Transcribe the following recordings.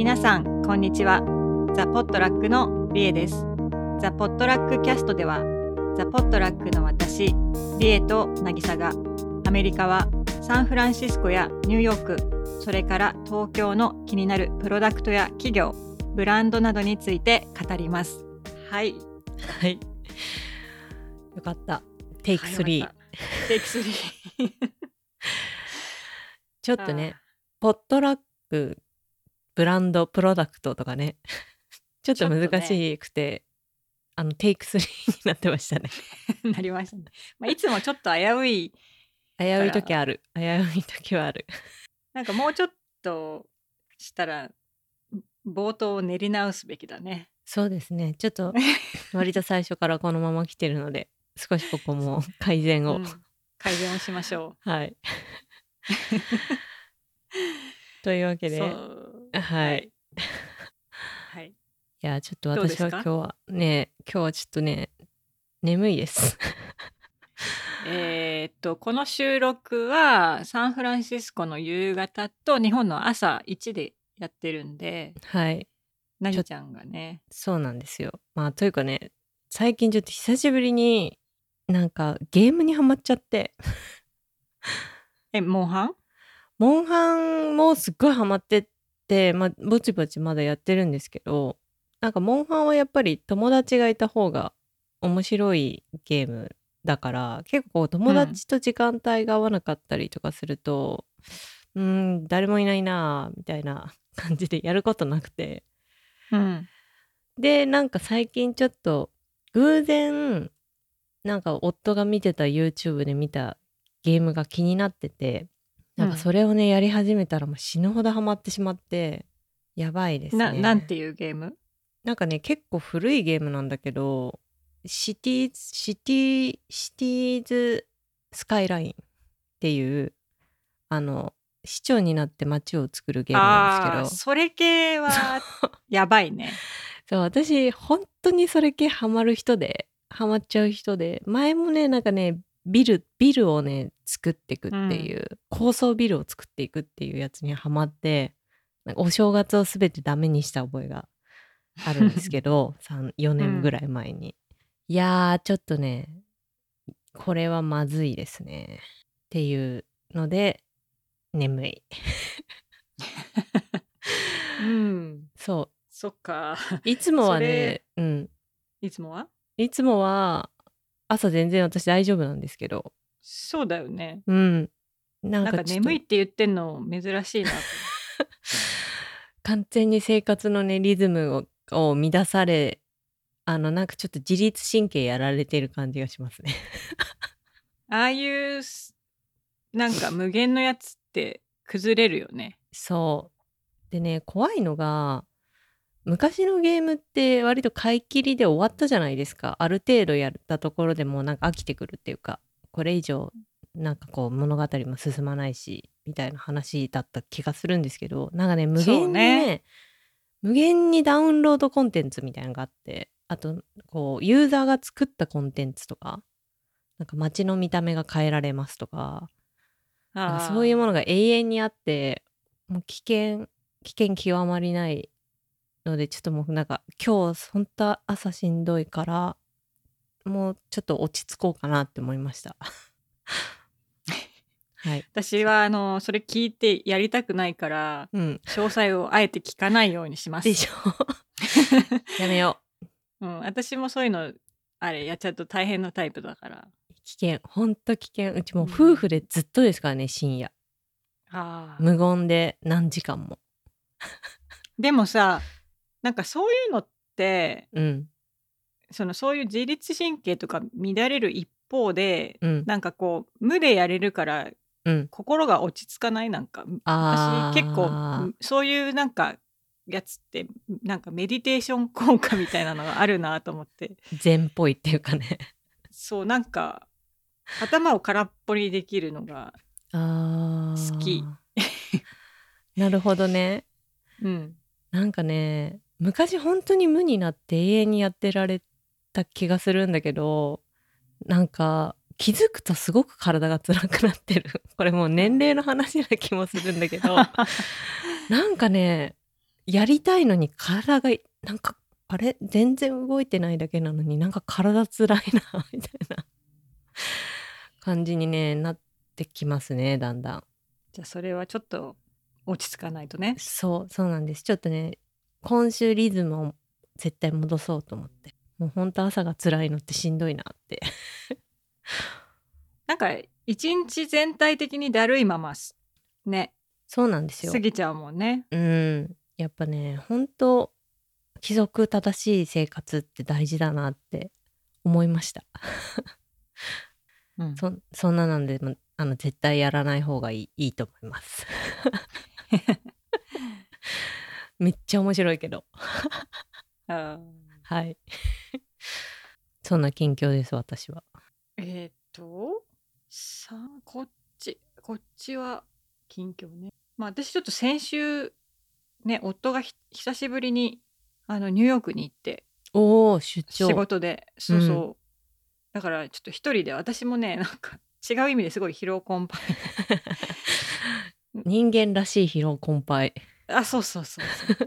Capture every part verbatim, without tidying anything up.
皆さんこんにちは。ザ・ポットラックのリエです。ザ・ポットラックキャストではザ・ポットラックの私リエとなぎさがアメリカはサンフランシスコやニューヨーク、それから東京の気になるプロダクトや企業、ブランドなどについて語ります。はいはいよかったテイクスリー、はい、テイクスリー ちょっとねポットラックブランドプロダクトとかねちょっと難しくて、ね、あのテイクスリーになってましたねなりましたね、まあ、いつもちょっと危うい危うい時ある危うい時はあるなんかもうちょっとしたら冒頭を練り直すべきだね。そうですね、ちょっと割と最初からこのまま来てるので少しここも改善を、うん、改善をしましょうはいというわけで、はい、はいはい、いやちょっと私は今日はね今日はちょっとね眠いですえっとこの収録はサンフランシスコの夕方と日本の朝いちでやってるんで、はい、なぎちゃんがね、そうなんですよ。まあというかね最近ちょっと久しぶりになんかゲームにハマっちゃってえモンハンモンハンもすっごいハマってって、まあ、ぼちぼちまだやってるんですけど、なんかモンハンはやっぱり友達がいた方が面白いゲームだから結構友達と時間帯が合わなかったりとかすると、うん、うーん誰もいないなみたいな感じでやることなくて、うん、でなんか最近ちょっと偶然なんか夫が見てた YouTube で見たゲームが気になってて、なんかそれをね、うん、やり始めたらもう死ぬほどハマってしまってやばいですね。 な, なんていうゲーム？なんかね結構古いゲームなんだけどシティーズシティシティーズスカイラインっていうあの市長になって街を作るゲームなんですけど、それ系はやばいねそう私本当にそれ系ハマる人でハマっちゃう人で、前もねなんかねビルビルをね作っていくっていう、うん、高層ビルを作っていくっていうやつにハマって、なんかお正月を全てダメにした覚えがあるんですけどさん、よねんぐらい前に、うん、いやーちょっとねこれはまずいですねっていうので眠い、うん、そうそっかいつもはね、うん、いつもはいつもは朝全然私大丈夫なんですけど、そうだよね、うん、なんか、なんか眠いって言ってんの珍しいな完全に生活のねリズムを、を乱され、あのなんかちょっと自律神経やられてる感じがしますねああいうなんか無限のやつって崩れるよねそうでね、怖いのが昔のゲームって割と買い切りで終わったじゃないですか。ある程度やったところでもうなんか飽きてくるっていうか、これ以上なんかこう物語も進まないしみたいな話だった気がするんですけど、なんかね無限に ね, ね無限にダウンロードコンテンツみたいなのがあって、あとこうユーザーが作ったコンテンツとか、なんか街の見た目が変えられますとか、あそういうものが永遠にあって、もう危険危険極まりないので、ちょっともうなんか今日本当朝しんどいからもうちょっと落ち着こうかなって思いましたはい、私はあのそれ聞いてやりたくないから、うん、詳細をあえて聞かないようにしますでしょやめよう、うん、私もそういうのあれやっちゃうと大変なタイプだから、危険ほんと危険、うちもう夫婦でずっとですからね、うん、深夜あ無言で何時間もでもさなんかそういうのって、うん、そのそういう自律神経とか乱れる一方で、うん、なんかこう無でやれるから、うん、心が落ち着かない。なんか私結構そういうなんかやつってなんかメディテーション効果みたいなのがあるなと思って禅っぽいっていうかねそうなんか頭を空っぽにできるのが好きなるほどね、うん、なんかね昔本当に無になって永遠にやってられた気がするんだけど、なんか気づくとすごく体が辛くなってるこれもう年齢の話な気もするんだけどなんかねやりたいのに体がなんかあれ全然動いてないだけなのになんか体つらいなみたいな感じに、ね、なってきますねだんだん。じゃあそれはちょっと落ち着かないとね。そうそうなんです。ちょっとね今週リズムを絶対戻そうと思って、もうほんと朝が辛いのってしんどいなってなんか一日全体的にだるいままね。そうなんですよ。過ぎちゃうもんね。うんやっぱねほんと規則正しい生活って大事だなって思いました、うん、そ, そんななんであの絶対やらない方がい い, い, いと思いますめっちゃ面白いけどあはいそんな近況です私は。えっ、ー、とさあこっちこっちは近況ね。まあ私ちょっと先週ね夫がひ久しぶりにあのニューヨークに行って、お出張仕事でそうそう、うん、だからちょっと一人で私もねなんか違う意味ですごい疲労困憊人間らしい疲労困憊。あそうそうそうそう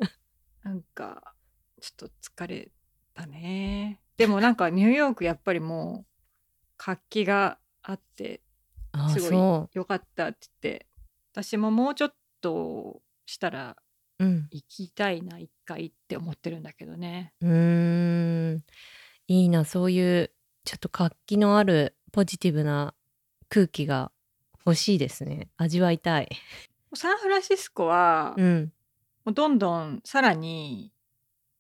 なんかちょっと疲れたね。でもなんかニューヨークやっぱりもう活気があってすごい良かったって言って、私ももうちょっとしたらうん、行きたいな一回って思ってるんだけどね。うーんいいな、そういうちょっと活気のあるポジティブな空気が欲しいですね。味わいたい。サンフランシスコは、うん、もうどんどんさらに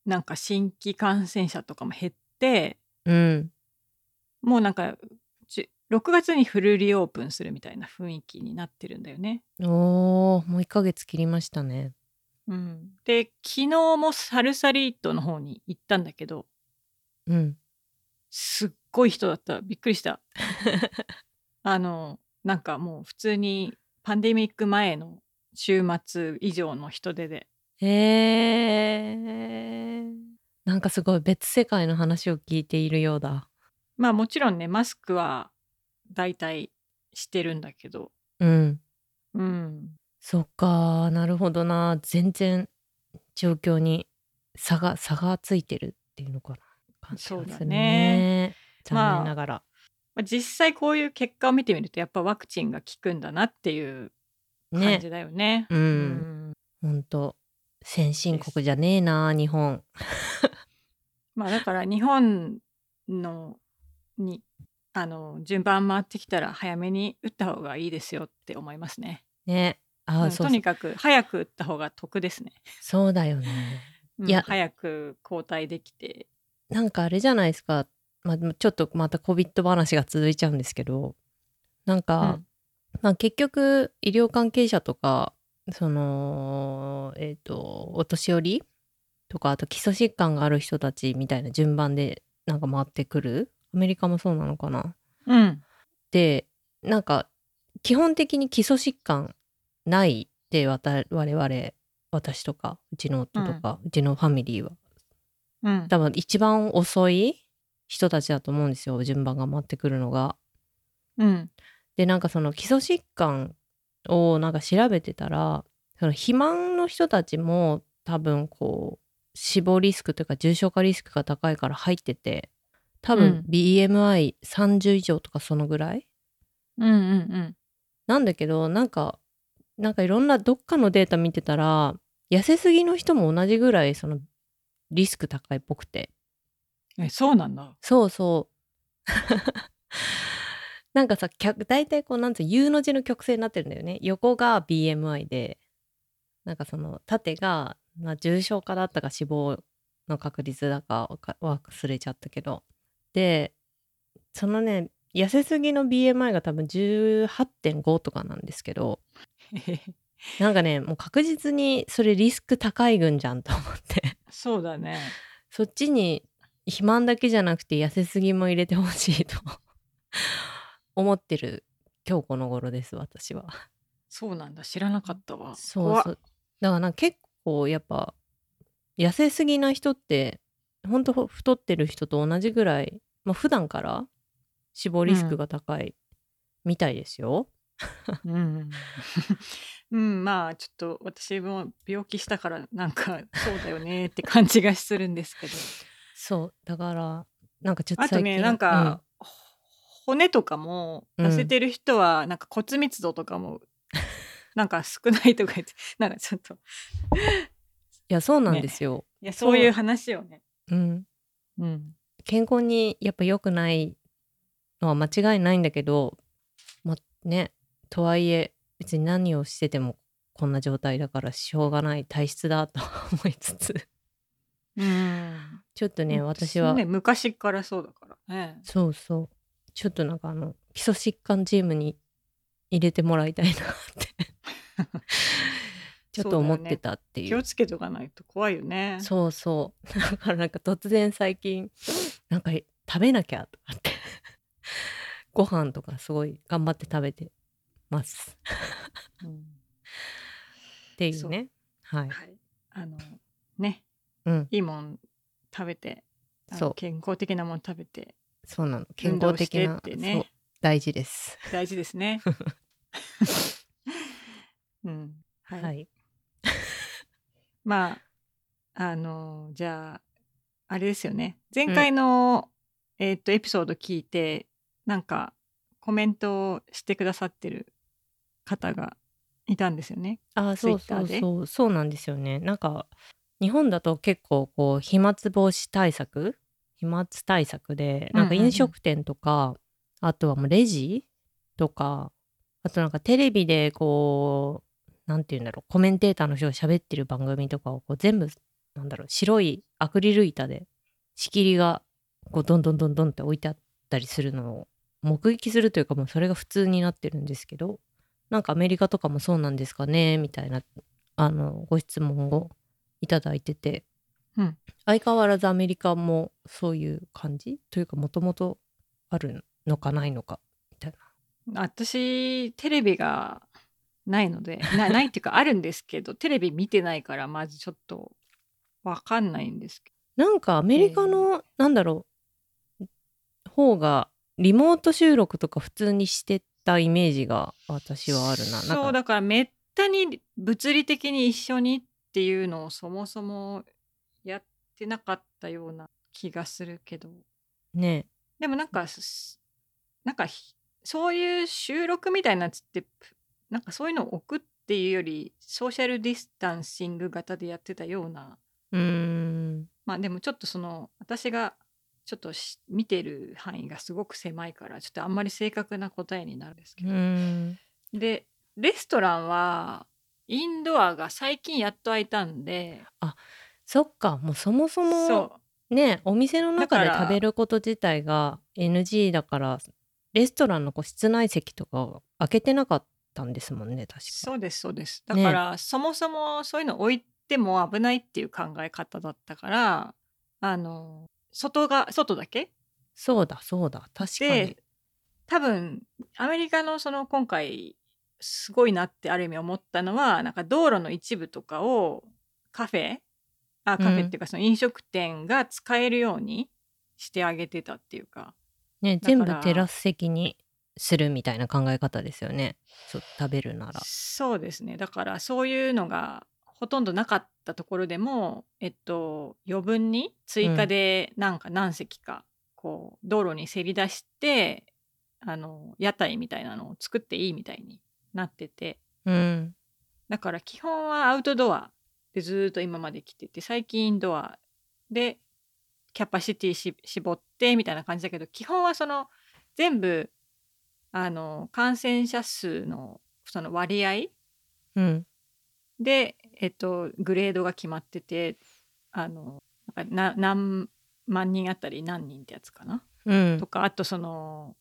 なんか新規感染者とかも減って、うん、もうなんかろくがつにフルリオープンするみたいな雰囲気になってるんだよね。おーもういっかげつ切りましたね。うん、で昨日もサルサリートの方に行ったんだけど、うん、すっごい人だった。びっくりしたあのなんかもう普通にパンデミック前の週末以上の人出で、へーなんかすごい別世界の話を聞いているようだ。まあもちろんねマスクは大体してるんだけど、うんうんそっかなるほどな。全然状況に差が差がついてるっていうのかな感じがするね。そうだね。残念ながら、まあ、実際こういう結果を見てみるとやっぱワクチンが効くんだなっていう感じだよね。ねうん、うん、ほんと先進国じゃねえな日本まあだから日本のにあの順番回ってきたら早めに打った方がいいですよって思いますね。ねああそうとにかく早く打った方が得ですね。そうだよねいや、うん、早く交代できてなんかあれじゃないですか、まあ、ちょっとまた COVID 話が続いちゃうんですけどなんか、うんまあ、結局医療関係者とかその、えーと、お年寄りとかあと基礎疾患がある人たちみたいな順番でなんか回ってくる。アメリカもそうなのかな、うん、でなんか基本的に基礎疾患ないって我々私とかうちの夫とか、うん、うちのファミリーは、うん、多分一番遅い人たちだと思うんですよ順番が回ってくるのが、うん、でなんかその基礎疾患をなんか調べてたらその肥満の人たちも多分こう死亡リスクというか重症化リスクが高いから入ってて多分 ビーエムアイさんじゅう 以上とかそのぐらい、うんうんうん、なんだけどなんかなんかいろんなどっかのデータ見てたら痩せすぎの人も同じぐらいそのリスク高いっぽくて。えそうなんだ。そうそうなんかさ大体こうなんていう U の字の曲線になってるんだよね。横が ビーエムアイ でなんかその縦が、まあ、重症化だったか死亡の確率だかは忘れちゃったけどでそのね痩せすぎの ビーエムアイ が多分 じゅうはってんご とかなんですけどなんかねもう確実にそれリスク高い群じゃんと思ってそうだねそっちに肥満だけじゃなくて痩せすぎも入れてほしいと思ってる今日この頃です私は。そうなんだ知らなかったわ。そうそうだからなんか結構やっぱ痩せすぎな人ってほんと太ってる人と同じぐらい、まあ、普段から死亡リスクが高いみたいですよ、うんうん、まあちょっと私も病気したからなんかそうだよねって感じがするんですけどそうだからなんかちょっと最近あとねなんか、うん、骨とかも痩せてる人はなんか骨密度とかもなんか少ないとか言ってなんかちょっといやそうなんですよ、ね、いやそういう話をねう、うんうん、健康にやっぱ良くないのは間違いないんだけどまねとはいえ別に何をしててもこんな状態だからしょうがない体質だと思いつつうんちょっとね私はね昔からそうだからねそうそうちょっとなんかあの基礎疾患チームに入れてもらいたいなってちょっと思ってたっていう、ね、気をつけとかないと怖いよねそうそうだからなんか突然最近なんか食べなきゃとかってご飯とかすごい頑張って食べてます、うん、っていうねはい、はい、あのね、うん、いいもん食べてそう健康的なもん食べてそうなの健康的な運動してって、ね、そう大事です大事ですねうんはい、はい、まああのじゃああれですよね前回の、うん、えーっとエピソード聞いてなんかコメントをしてくださってる方がいたんですよね。あ、そうそうそう、そうなんですよね。なんか日本だと結構こう飛沫防止対策、飛沫対策でなんか飲食店とか、うんうんうん、あとはもうレジとか、あとなんかテレビでこうなんていうんだろうコメンテーターの人が喋ってる番組とかをこう全部なんだろう白いアクリル板で仕切りがこうどんどんどんどんって置いてあったりするのを目撃するというかもうそれが普通になってるんですけどなんかアメリカとかもそうなんですかねみたいなあのご質問をいただいてて、うん、相変わらずアメリカもそういう感じというかもともとあるのかないのかみたいな私テレビがないので な, ないっていうかあるんですけどテレビ見てないからまずちょっとわかんないんですけどなんかアメリカの、えー、なんだろう方がリモート収録とか普通にしてたイメージが私はあるな。そうだからめったに物理的に一緒にっていうのをそもそもやってなかったような気がするけどね。でもなんかなんかそういう収録みたいなやつってなんかそういうのを置くっていうよりソーシャルディスタンシング型でやってたような。うーんまあでもちょっとその私がちょっと見てる範囲がすごく狭いからちょっとあんまり正確な答えになるんですけどうんでレストランはインドアが最近やっと開いたんであそっかもうそもそもねお店の中で食べること自体が エヌジー だからレストランのこう室内席とか開けてなかったんですもんね確かそうですそうですだから、ね、そもそもそういうの置いても危ないっていう考え方だったからあの外が外だけそうだそうだ確かにで多分アメリカのその今回すごいなってある意味思ったのはなんか道路の一部とかをカフェあカフェっていうかその飲食店が使えるようにしてあげてたっていうか、うん、ね全部テラス席にするみたいな考え方ですよね食べるならそうですねだからそういうのがほとんどなかったところでも、えっと、余分に追加でなんか何席かこう道路にせり出して、うん、あの屋台みたいなのを作っていいみたいになってて、うん、だから基本はアウトドアでずっと今まで来てて最近インドアでキャパシティし絞ってみたいな感じだけど基本はその全部あの感染者数のその割合、うんで、えっと、グレードが決まっててあのな何万人あたり何人ってやつかな、うん、とかあとその、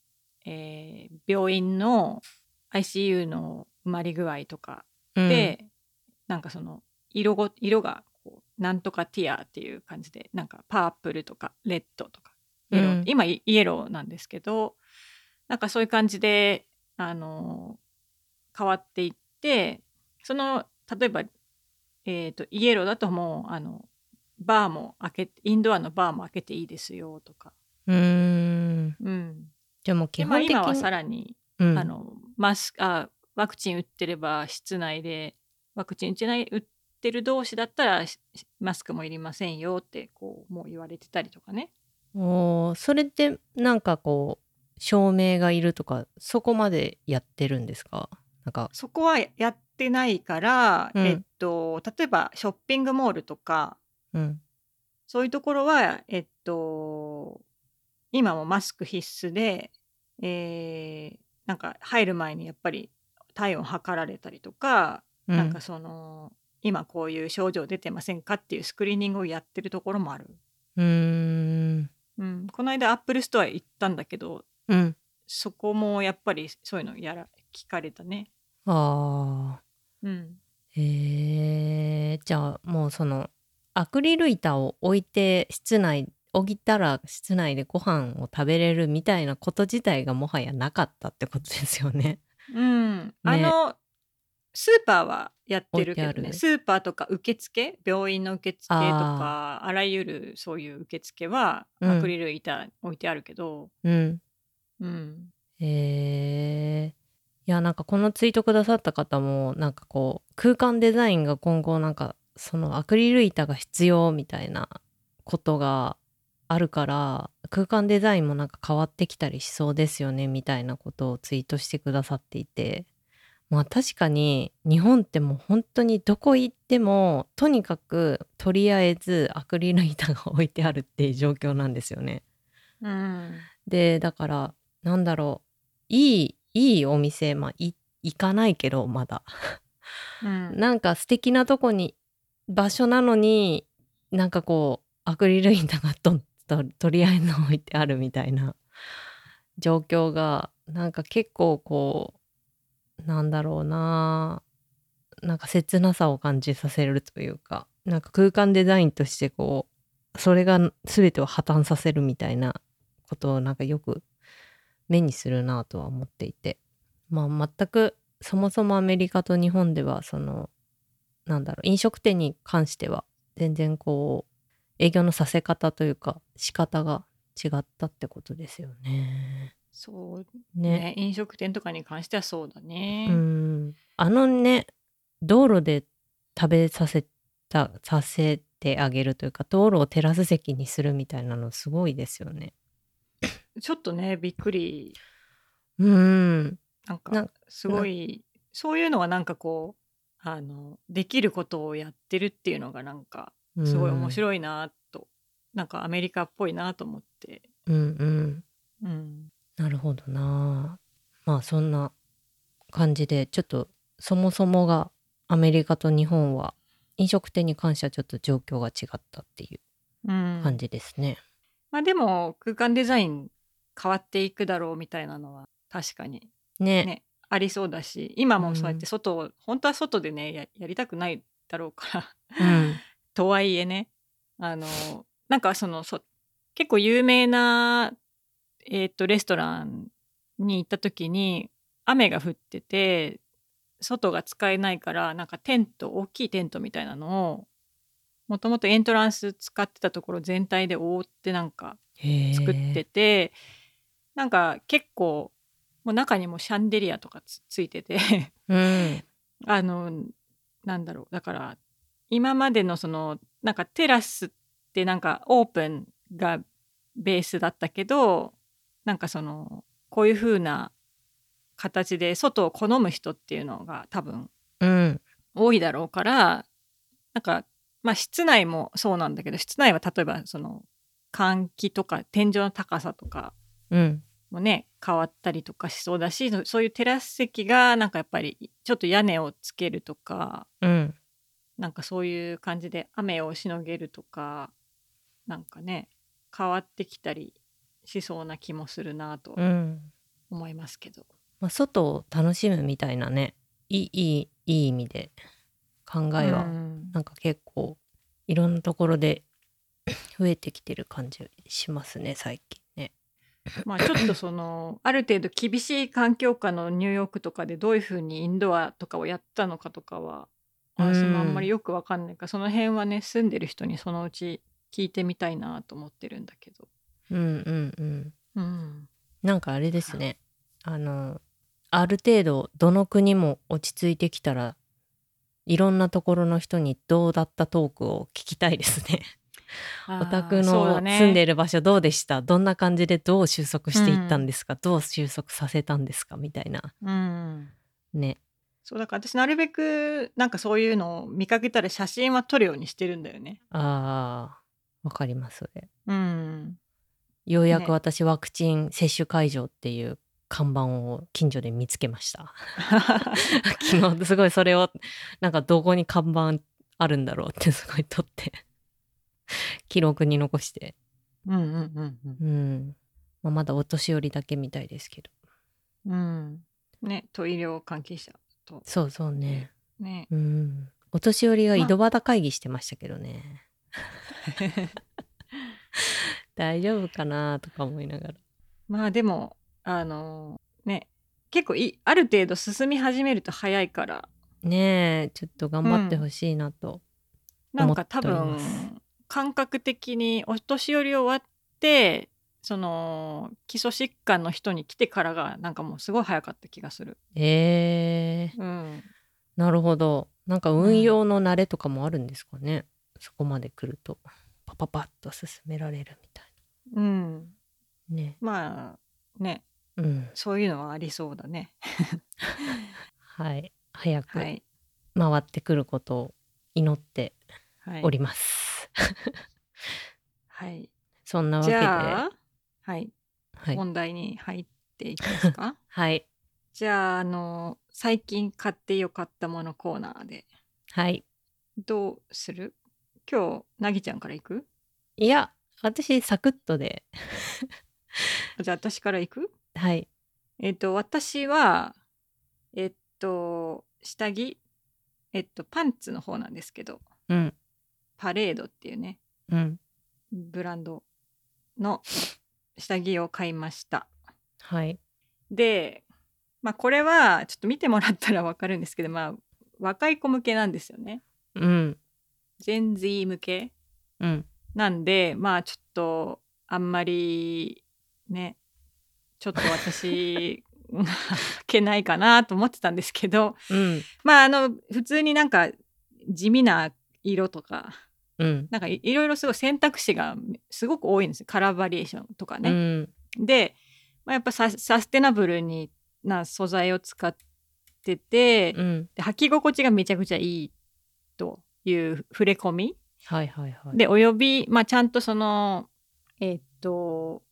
えー、病院の アイシーユー の埋まり具合とかで、うん、なんかその 色ご、色がこうなんとかティアっていう感じでなんかパープルとかレッドとかイエロー、うん、今イエローなんですけどなんかそういう感じであの変わっていってその例えば、えーと、イエローだともうあのバーも開けインドアのバーも開けていいですよとかうーん、うん、じゃあもう基本的に、まあ、今はさらに、うん、あのマスあワクチン打ってれば室内で、ワクチン打ってない打ってる同士だったらマスクもいりませんよってこうもう言われてたりとかね。お、それってなんかこう証明がいるとかそこまでやってるんですか？なんかそこはやってないから、うん、えっと、例えばショッピングモールとか、うん、そういうところは、えっと、今もマスク必須で、えー、なんか入る前にやっぱり体温測られたりとか、うん、なんかその今こういう症状出てませんかっていうスクリーニングをやってるところもある。うーん、うん、この間アップルストア行ったんだけど、うん、そこもやっぱりそういうのやら聞かれたね。ああ、うん、へえ。じゃあもうそのアクリル板を置いて室内置いたら室内でご飯を食べれるみたいなこと自体がもはやなかったってことですよね。うん、ね、あのスーパーはやってるけどね。スーパーとか受付、病院の受付とか あ, あらゆるそういう受付はアクリル板置いてあるけど、うん、うん、へえ。いや、なんかこのツイートくださった方もなんかこう空間デザインが今後なんかそのアクリル板が必要みたいなことがあるから空間デザインもなんか変わってきたりしそうですよねみたいなことをツイートしてくださっていて、まあ確かに日本ってもう本当にどこ行ってもとにかくとりあえずアクリル板が置いてあるっていう状況なんですよね、うん、でだからなんだろう、いいいいお店、まあ、い行かないけどまだ、うん、なんか素敵なとこに場所なのになんかこうアクリル板がドンととりあえず置いてあるみたいな状況がなんか結構こうなんだろうな、なんか切なさを感じさせるというか、なんか空間デザインとしてこうそれが全てを破綻させるみたいなことをなんかよく目にするなとは思っていて、まあ、全くそもそもアメリカと日本ではそのなんだろう、飲食店に関しては全然こう営業のさせ方というか仕方が違ったってことですよね。そうね、ね、飲食店とかに関してはそうだね。うん、あのね、道路で食べさせたさせてあげるというか道路をテラス席にするみたいなのすごいですよね。ちょっとねびっくり、うん、なんかすごいそういうのはなんかこうあのできることをやってるっていうのがなんかすごい面白いなと、なんかアメリカっぽいなと思って、うんうんうん、なるほどな。まあそんな感じでちょっとそもそもがアメリカと日本は飲食店に関してはちょっと状況が違ったっていう感じですね、うん、まあでも空間デザイン変わっていくだろうみたいなのは確かに ね, ねありそうだし、今もそうやって外を、うん、本当は外でね や, やりたくないだろうから、うん、とはいえね、あのなんかそのそ結構有名な、えー、っとレストランに行った時に雨が降ってて外が使えないから、なんかテント、大きいテントみたいなのをもともとエントランス使ってたところ全体で覆ってなんか作ってて、なんか結構もう中にもシャンデリアとか つ, ついてて、うん、あのなんだろう、だから今までのそのなんかテラスってなんかオープンがベースだったけど、なんかそのこういう風な形で外を好む人っていうのが多分多いだろうから、なんかまあ室内もそうなんだけど、室内は例えばその換気とか天井の高さとか。うん、もね変わったりとかしそうだし、そういうテラス席がなんかやっぱりちょっと屋根をつけるとか、うん、なんかそういう感じで雨をしのげるとか、なんかね変わってきたりしそうな気もするなと思いますけど、うん、まあ、外を楽しむみたいなね、いい、いい、いい意味で考えはなんか結構いろんなところで増えてきてる感じしますね最近。まあ、ちょっとそのある程度厳しい環境下のニューヨークとかでどういうふうにインドアとかをやったのかとかは私もあんまりよくわかんないから、その辺はね住んでる人にそのうち聞いてみたいなと思ってるんだけど、うんうんうん、うん、なんかあれですね、あのある程度どの国も落ち着いてきたらいろんなところの人にどうだったトークを聞きたいですね。お宅の住んでいる場所どうでした、ね、どんな感じでどう収束していったんですか、うん、どう収束させたんですかみたいな、うん、ね。そうだから私なるべくなんかそういうのを見かけたら写真は撮るようにしてるんだよね。あー、わかりますそれ、うん、ようやく私、ね、ワクチン接種会場っていう看板を近所で見つけました昨日すごいそれをなんかどこに看板あるんだろうってすごい撮って記録に残して、うんうんうんうんうんまあ、まだお年寄りだけみたいですけど、うんね、と医療関係者とそうそうね、ねうん、お年寄りが井戸端会議してましたけどね、まあ、大丈夫かなとか思いながらまあでもあのね、結構いある程度進み始めると早いからねえちょっと頑張ってほしいなと思っております、うん、なんか多分感覚的にお年寄り終わってその基礎疾患の人に来てからがなんかもうすごい早かった気がする。えーうん、なるほど。なんか運用の慣れとかもあるんですかね、うん、そこまで来るとパパパッと進められるみたいな、うんね、まあねうん、そういうのはありそうだねはい早く回ってくることを祈っておりますはい、はい、そんなわけでじゃあ、はいはい、問題に入っていきますかはいじゃあ、あの最近買ってよかったものコーナーではいどうする？今日なぎちゃんから行く？いや私サクッとでじゃあ私から行く？はい、えっと私はえっと下着えっとパンツの方なんですけど、うん、パレードっていうね、うん、ブランドの下着を買いました。はい。で、まあこれはちょっと見てもらったらわかるんですけど、まあ若い子向けなんですよね。うん。ジェンズィー向け、うん、なんでまあちょっとあんまりね。ちょっと私履けないかなと思ってたんですけど、うん、まああの普通になんか地味な色とか、うん、なんかいろいろすごい選択肢がすごく多いんですよ。カラーバリエーションとかね、うん、で、まあ、やっぱサ、サステナブルにな素材を使ってて、うん、で履き心地がめちゃくちゃいいという触れ込み、はいはいはい、でおよび、まあ、ちゃんとそのえっと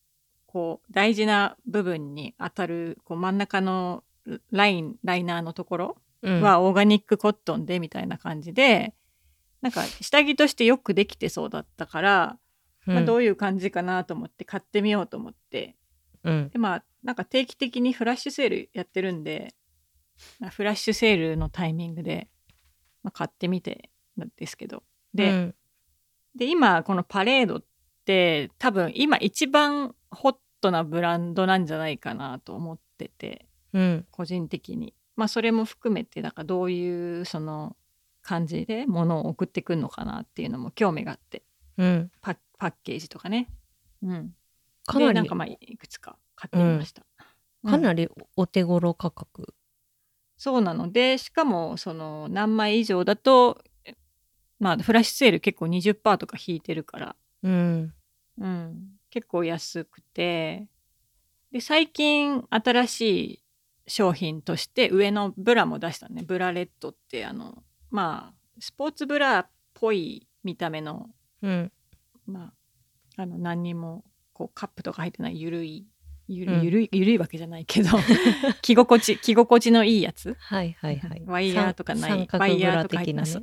こう大事な部分に当たるこう真ん中のラインライナーのところはオーガニックコットンでみたいな感じで、うん、なんか下着としてよくできてそうだったから、うんまあ、どういう感じかなと思って買ってみようと思って、うんでまあ、なんか定期的にフラッシュセールやってるんでフラッシュセールのタイミングで、まあ、買ってみてなんですけど で,、うん、で今このパレードって多分今一番ホットなブランドなんじゃないかなと思ってて、うん、個人的にまあそれも含めてなんかどういうその感じで物を送ってくるのかなっていうのも興味があって、うん、パ, パッケージとかね、うん、かなりでなんかまあいくつか買ってみました、うん、かなりお手頃価格、うん、そうなのでしかもその何枚以上だとまあフラッシュセール結構 にじゅっパーセント とか引いてるからうん、うん結構安くてで最近新しい商品として上のブラも出したね。ブラレットってあのまあスポーツブラっぽい見た目の、うん、まああの何にもこうカップとか入ってないゆるいゆるい、うん、ゆるいゆるいわけじゃないけど着心地着心地のいいやつはいはいはいワイヤーとかないワイヤーとか入ってます、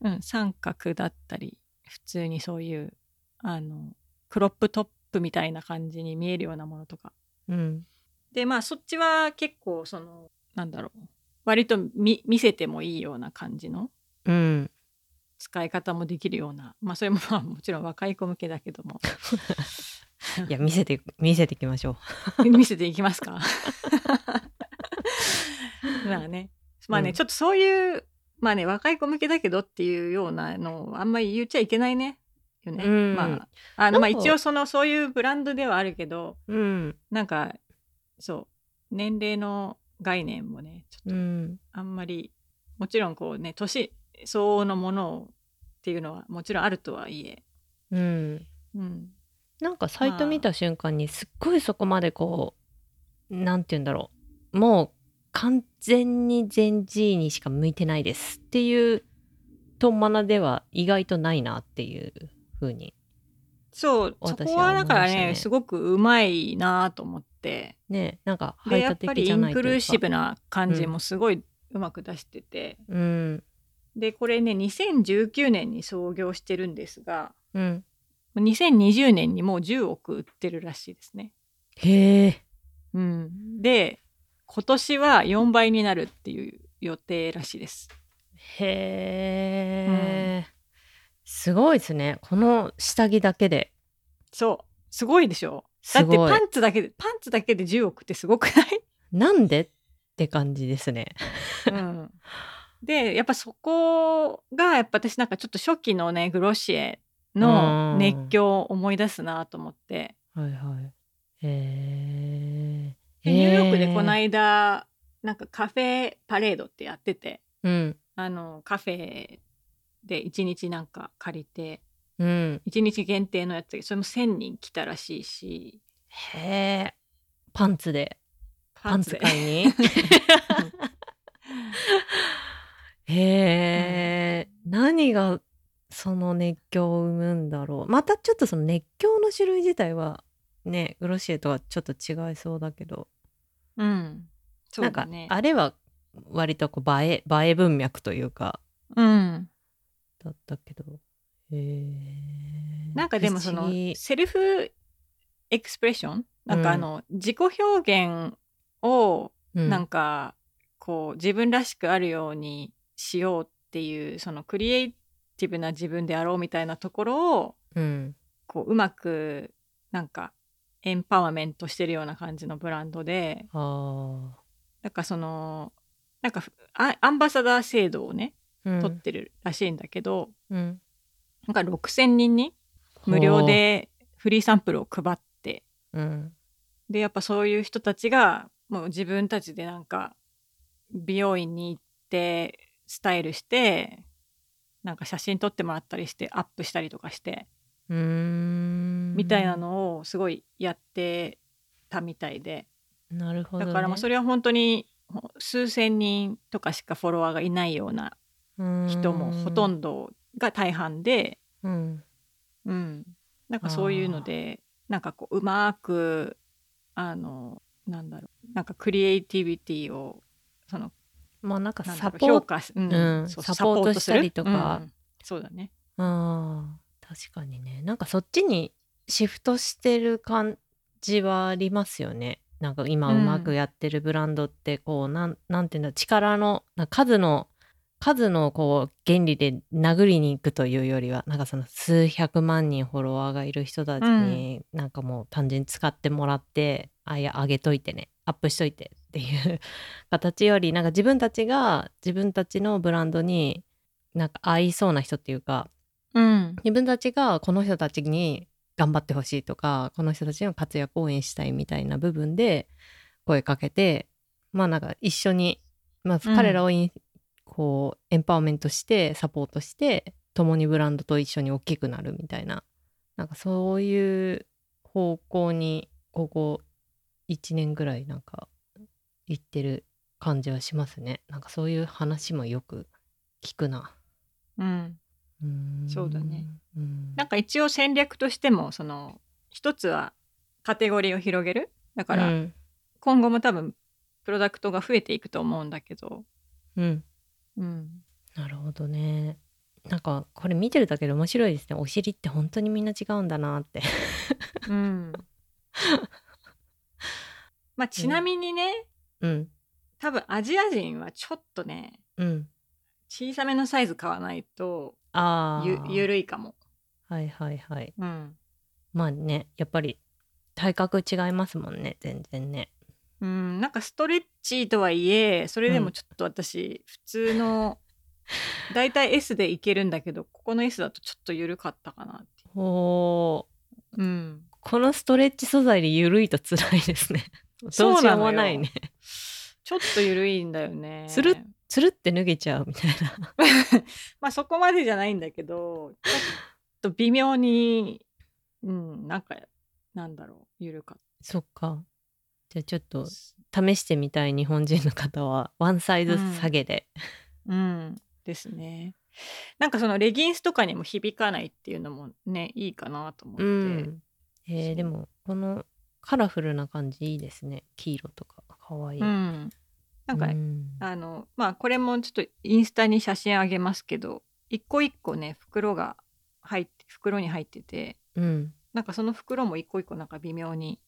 うんうん、三角だったり普通にそういうあのクロップトップみたいな感じに見えるようなものとか、うん、でまあそっちは結構そのなんだろう割と 見, 見せてもいいような感じの、うん、使い方もできるようなまあそれもまあもちろん若い子向けだけどもいや見せて見せていきましょう見せていきますかまあねまあね、うん、ちょっとそういうまあね若い子向けだけどっていうようなのをあんまり言っちゃいけないねよねうんまあ、あのまあ一応そのそういうブランドではあるけど、うん、なんかそう年齢の概念もねちょっとあんまり、うん、もちろんこうね年相応のものをっていうのはもちろんあるとはいえ、うんうん、なんかサイト見た瞬間にすっごいそこまでこうなんていうんだろう、もう完全にジェン Z にしか向いてないですっていうとんまなでは意外とないなっていう風に、そうそこはだからねすごくうまいなと思ってね、なんか排他的じゃないというか、でやっぱりインクルーシブな感じもすごいうまく出してて、うん、でこれねにせんじゅうきゅうねんに創業してるんですが、うん、にせんにじゅうねんにもうじゅうおく売ってるらしいですね。へえ、うん、で今年はよんばいになるっていう予定らしいです。へー、うん、すごいですね、この下着だけで。そうすごいでしょ、だってパンツだけでパンツだけでじゅうおくってすごくない？なんでって感じですね、うん、でやっぱそこがやっぱ私なんかちょっと初期のねグロシエの熱狂を思い出すなと思って、はいはい、へー、ニューヨークでこの間なんかカフェパレードってやってて、うん、あのカフェでいちにちなんか借りて、うん、いちにち限定のやつでそれもせんにん来たらしいし、へー、パンツでパンツ買いにへー、うん、何がその熱狂を生むんだろう。またちょっとその熱狂の種類自体はねグロシエとはちょっと違いそうだけど、うん、そうだね、なんかあれは割とこう映え映え文脈というか、うん、だったけど、えー、なんかでもそのセルフエクスプレッション、なんかあの、うん、自己表現をなんかこう自分らしくあるようにしようっていう、そのクリエイティブな自分であろうみたいなところを、うん、こううまくなんかエンパワーメントしてるような感じのブランドで、あ、だからそのなんかアンバサダー制度をね、うん、取ってるらしいんだけど、うん、なんかろくせんにんに無料でフリーサンプルを配って、うん、でやっぱそういう人たちがもう自分たちでなんか美容院に行ってスタイルしてなんか写真撮ってもらったりしてアップしたりとかして、うーん、みたいなのをすごいやってたみたいで、なるほど、ね、だからまあそれは本当に数千人とかしかフォロワーがいないような人もほとんどが大半で、うん、うん、なんかそういうのでなんかこううまくあのなんだろう、なんかクリエイティビティをそのまあなんかサポートしたりとか、うん、そうだね、あ、確かにね、なんかそっちにシフトしてる感じはありますよね。なんか今うまくやってるブランドってこう、うん、なんなんていうんだ、力の数の数のこう原理で殴りに行くというよりは、なんかその数百万人フォロワーがいる人たちに、うん、なんかもう単純に使ってもらって、あ、いや上げといてね、アップしといてっていう形より、なんか自分たちが自分たちのブランドになんか合いそうな人っていうか、うん、自分たちがこの人たちに頑張ってほしいとか、この人たちの活躍を応援したいみたいな部分で声かけて、まあなんか一緒に、まあ、彼らをイン、うん、こうエンパワーメントしてサポートして共にブランドと一緒に大きくなるみたいな、なんかそういう方向にここいちねんぐらいなんか行ってる感じはしますね。なんかそういう話もよく聞くな。うんそうだね、うん、なんか一応戦略としてもその一つはカテゴリーを広げる、だから今後も多分プロダクトが増えていくと思うんだけど、うん、うん、なるほどね。なんかこれ見てるだけで面白いですね。お尻って本当にみんな違うんだなって、うん、まあちなみにね、うん、多分アジア人はちょっとね、うん、小さめのサイズ買わないとあゆゆるいかも。はいはいはい、うん、まあねやっぱり体格違いますもんね全然ね。うん、なんかストレッチとはいえそれでもちょっと私、うん、普通のだいたい S でいけるんだけどここの S だとちょっとゆるかったかなって。ほー、うん、このストレッチ素材でゆるいとつらいですねどうしようもないね。ちょっと緩いんだよね。つるつるって脱げちゃうみたいなまあそこまでじゃないんだけど、ちょっと微妙に、うん、なんかなんだろう、緩かった。そっか。じゃあちょっと試してみたい日本人の方はワンサイズ下げで、うん、うんですね。なんかそのレギンスとかにも響かないっていうのもね、いいかなと思って、うん。えー、でもこのカラフルな感じいいですね。黄色とかかわいい、うん、なんか、ね、うん、あのまあこれもちょっとインスタに写真あげますけど、一個一個ね袋が入って、袋に入ってて、うん、なんかその袋も一個一個なんか微妙に、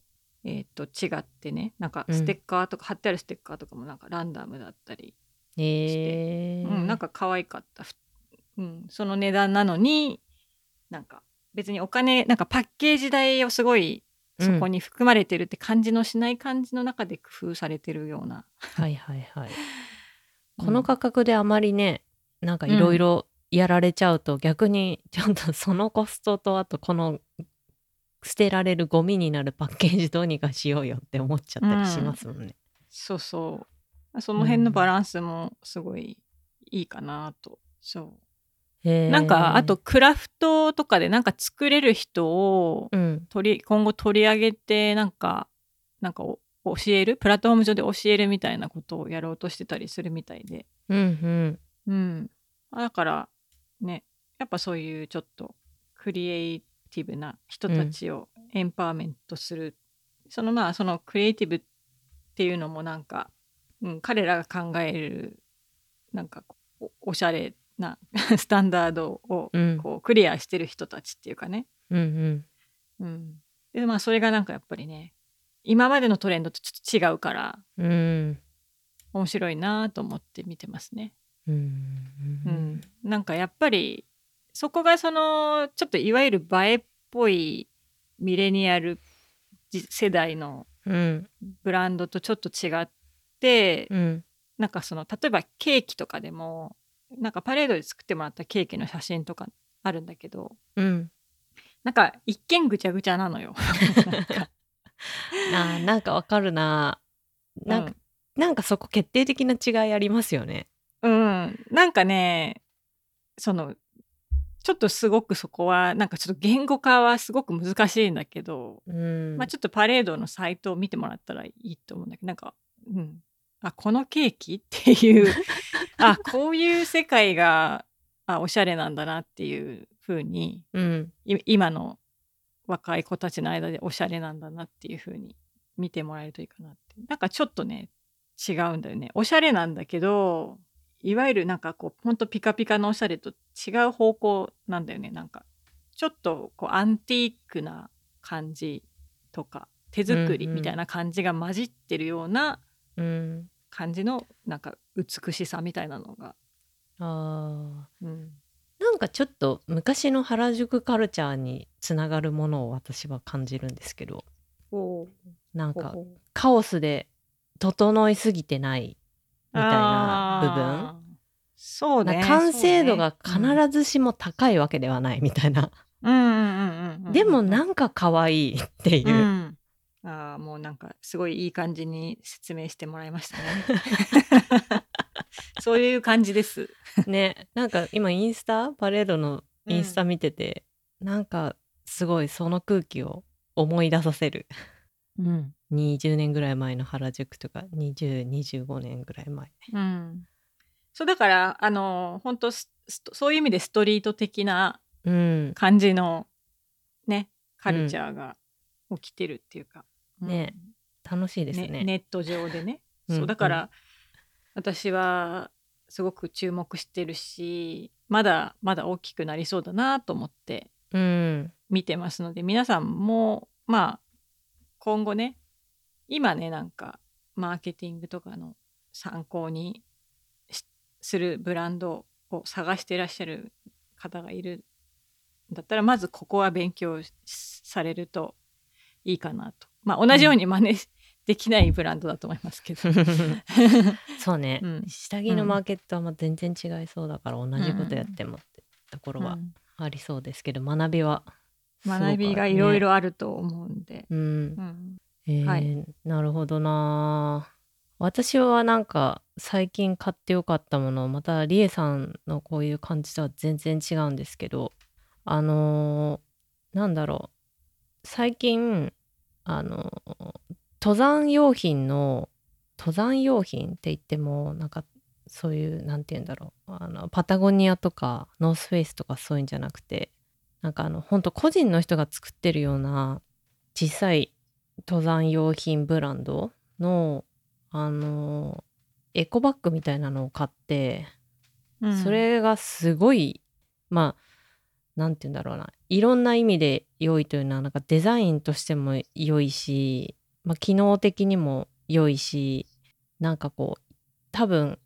えー、と違ってね、なんかステッカーとか、うん、貼ってあるステッカーとかもなんかランダムだったりして、えーうん、なんか可愛かった、うん、その値段なのに、なんか別にお金、なんかパッケージ代をすごいそこに含まれてるって感じのしない感じの中で工夫されてるような、うん、はいはいはい、うん、この価格であまりね、なんかいろいろやられちゃうと、うん、逆にちゃんとそのコストと、あとこの捨てられるゴミになるパッケージどうにかしようよって思っちゃったりしますもんね、うん、そうそう、その辺のバランスもすごいいいかなと、うん、そう。なんかあとクラフトとかでなんか作れる人を取り、うん、今後取り上げてなんか、なんか教える、プラットフォーム上で教えるみたいなことをやろうとしてたりするみたいで、うんうんうん、だからね、やっぱそういうちょっとクリエイクリエイティブな人たちをエンパワーメントする、うん、そのまあそのクリエイティブっていうのもなんか、うん、彼らが考えるなんか お, おしゃれなスタンダードをこうクリアしてる人たちっていうかね、うんうんうん、でまあそれがなんかやっぱりね、今までのトレンドとちょっと違うから、うん、面白いなと思って見てますね、うんうん、なんかやっぱりそこがそのちょっといわゆる映えっぽいミレニアル世代のブランドとちょっと違って、うん、なんかその例えばケーキとかでもなんかパレードで作ってもらったケーキの写真とかあるんだけど、うん、なんか一見ぐちゃぐちゃなのよなんかあ、なんかわかるな、なんか、うん、なんかそこ決定的な違いありますよね、うん、なんかね、そのちょっとすごくそこはなんかちょっと言語化はすごく難しいんだけど、うん、まあ、ちょっとパレードのサイトを見てもらったらいいと思うんだけど、なんか、うん、あ、このケーキっていうあ、こういう世界があおしゃれなんだなっていう風に、うん、今の若い子たちの間でおしゃれなんだなっていう風に見てもらえるといいかなって。なんかちょっとね違うんだよね。おしゃれなんだけど、いわゆるなんかこうほんとピカピカのおしゃれと違う方向なんだよね。なんかちょっとこうアンティークな感じとか手作りみたいな感じが混じってるような感じのなんか美しさみたいなのが、あ、うん、なんかちょっと昔の原宿カルチャーにつながるものを私は感じるんですけど、お、なんかカオスで整いすぎてないみたいな部分、そうね、完成度が必ずしも高いわけではないみたいな、でもなんか可愛いっていう、うん、あ、もうなんかすごいいい感じに説明してもらいましたねそういう感じですね。なんか今インスタパレードのインスタ見てて、うん、なんかすごいその空気を思い出させる、うん、にじゅうねんぐらい前の原宿とかにじゅう、にじゅうごねんぐらい前、うん、そうだからあの本当そういう意味でストリート的な感じのね、うん、カルチャーが起きてるっていうか、うん、ね、楽しいですね、ね、ネット上でねそうだから、うんうん、私はすごく注目してるし、まだまだ大きくなりそうだなと思って見てますので、うん、皆さんもまあ今後ね、今ね、なんかマーケティングとかの参考にするブランドを探していらっしゃる方がいるんだったら、まずここは勉強されるといいかなと。まあ同じように真似できないブランドだと思いますけどそうね、うん、下着のマーケットはま全然違いそうだから、同じことやってもってところはありそうですけど、学びは学びがいろいろあると思うんで、うんうん、えーはい、なるほどな。私はなんか最近買ってよかったもの、またリエさんのこういう感じとは全然違うんですけど、あのー、なんだろう、最近あのー、登山用品の登山用品って言ってもなんかそういうなんて言うんだろう、あのパタゴニアとかノースフェイスとかそういうんじゃなくて、なんかあの本当個人の人が作ってるような小さい登山用品ブランドのあのエコバッグみたいなのを買って、うん、それがすごい、まあなんて言うんだろうな、いろんな意味で良いというのはなんかデザインとしても良いし、まあ、機能的にも良いし、なんかこう多分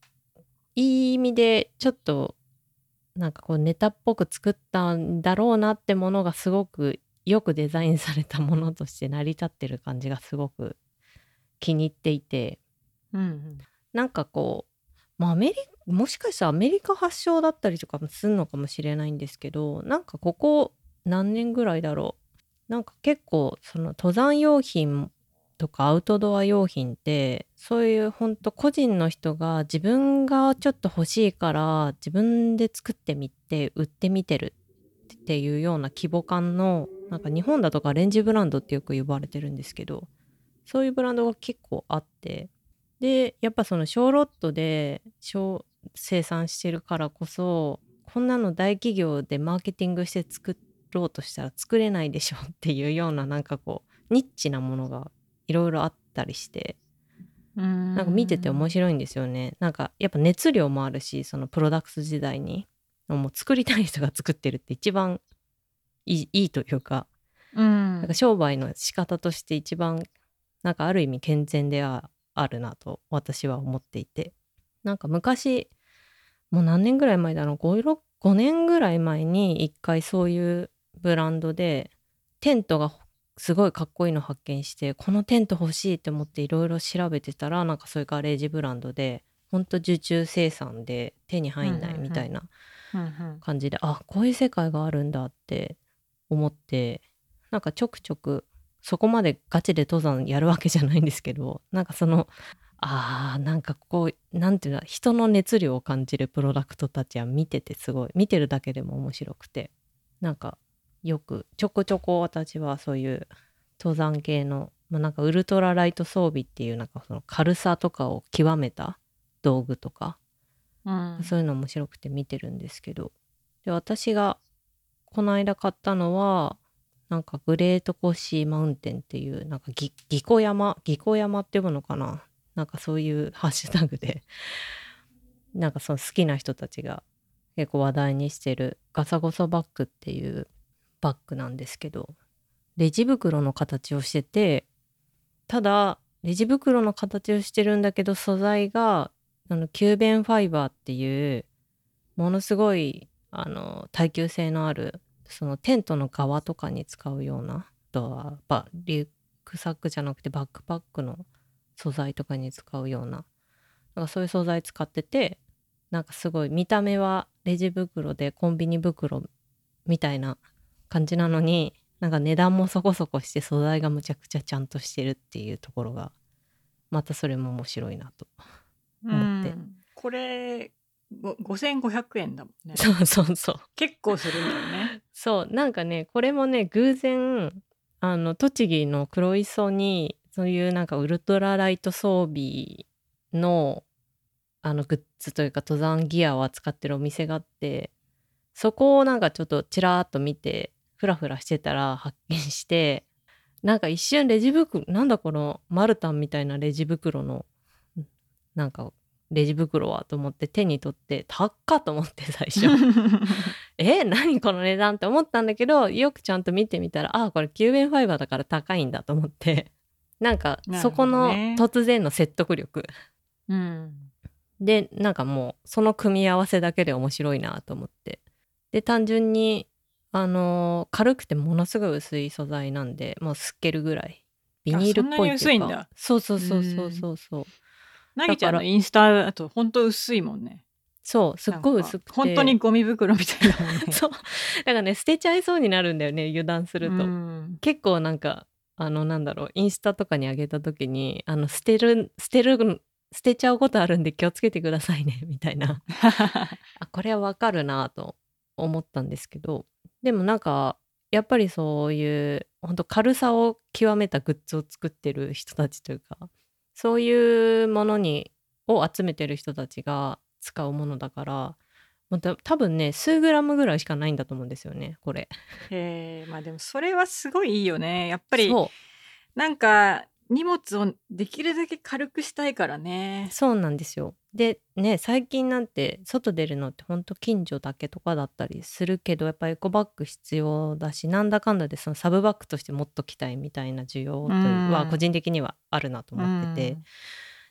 いい意味でちょっとなんかこうネタっぽく作ったんだろうなってものがすごくよくデザインされたものとして成り立ってる感じがすごく気に入っていて、うんうん、なんかこう、まあ、アメリもしかしたらアメリカ発祥だったりとかもするのかもしれないんですけど、なんかここ何年ぐらいだろう、なんか結構その登山用品とかアウトドア用品ってそういう本当個人の人が自分がちょっと欲しいから自分で作ってみて売ってみてるっていうような規模感の、なんか日本だとかレンジブランドってよく呼ばれてるんですけど、そういうブランドが結構あって、でやっぱその小ロットで小生産してるからこそ、こんなの大企業でマーケティングして作ろうとしたら作れないでしょっていうような、なんかこうニッチなものがいろいろあったりして、うーん、なんか見てて面白いんですよね。なんかやっぱ熱量もあるし、そのプロダクト時代にもう作りたい人が作ってるって一番い い, い, いという か,、うん、なんか商売の仕方として一番なんかある意味健全ではあるなと私は思っていて、なんか昔もう何年ぐらい前だろう、 ご, ご年ぐらい前に一回そういうブランドでテントがすごいかっこいいの発見して、このテント欲しいって思っていろいろ調べてたら、なんかそういうガレージブランドでほんと受注生産で手に入んないみたいな感じで、あ、こういう世界があるんだって思って、なんかちょくちょくそこまでガチで登山やるわけじゃないんですけど、なんかそのあーなんかこうなんていうの、人の熱量を感じるプロダクトたちは見ててすごい、見てるだけでも面白くて、なんかよくちょこちょこ私はそういう登山系の、まあ、なんかウルトラライト装備っていう、なんかその軽さとかを極めた道具とか、うん、そういうの面白くて見てるんですけど、で私がこの間買ったのはなんかグレートコッシーマウンテンっていう、なんかぎぎこ山ぎこ山って呼ぶのかな、なんかそういうハッシュタグでなんかその好きな人たちが結構話題にしてるガサゴソバッグっていうバッグなんですけど、レジ袋の形をしてて、ただレジ袋の形をしてるんだけど素材があのキューベンファイバーっていうものすごいあの耐久性のある、そのテントの側とかに使うような、あとはバリュックサックじゃなくてバックパックの素材とかに使うような、なんかそういう素材使ってて、なんかすごい見た目はレジ袋でコンビニ袋みたいな感じなのに、なんか値段もそこそこして素材がむちゃくちゃちゃんとしてるっていうところがまたそれも面白いなと思って、うん、これごせんごひゃくえんだもんね。そうそうそう、結構するんだよねそうなんかね、これもね偶然あの栃木の黒磯にそういうなんかウルトラライト装備のあのグッズというか登山ギアを扱ってるお店があって、そこをなんかちょっとちらーっと見てフラフラしてたら発見して、なんか一瞬レジ袋、なんだこのマルタンみたいなレジ袋のなんかレジ袋はと思って手に取って、高っと思って最初え何この値段って思ったんだけど、よくちゃんと見てみたら、あこれキューベンファイバーだから高いんだと思って、なんかそこの突然の説得力、なるほどね、うん、でなんかもうその組み合わせだけで面白いなと思って、で単純にあのー、軽くてものすごい薄い素材なんで、もうすっけるぐらいビニールっぽいっていうか、そんなに薄いんだ、そうそうそうそうそうそう、なぎちゃんのインスタだと本当薄いもんね。そうすっごい薄くて本当にゴミ袋みたいなもんねそうだからね、捨てちゃいそうになるんだよね油断すると、うん、結構なんかあのなんだろう、インスタとかに上げた時にあの捨てる捨てる捨てちゃうことあるんで気をつけてくださいねみたいなあ、これはわかるなと思ったんですけど、でもなんかやっぱりそういう本当軽さを極めたグッズを作ってる人たちというか、そういうものにを集めてる人たちが使うものだから、また多分ね数グラムぐらいしかないんだと思うんですよねこれ。へー、まあでもそれはすごいいいよね。やっぱりなんか荷物をできるだけ軽くしたいからね。そうなんですよ。でね、最近なんて外出るのってほんと近所だけとかだったりするけど、やっぱりエコバッグ必要だし、なんだかんだでそのサブバッグとして持っときたいみたいな需要は個人的にはあるなと思ってて、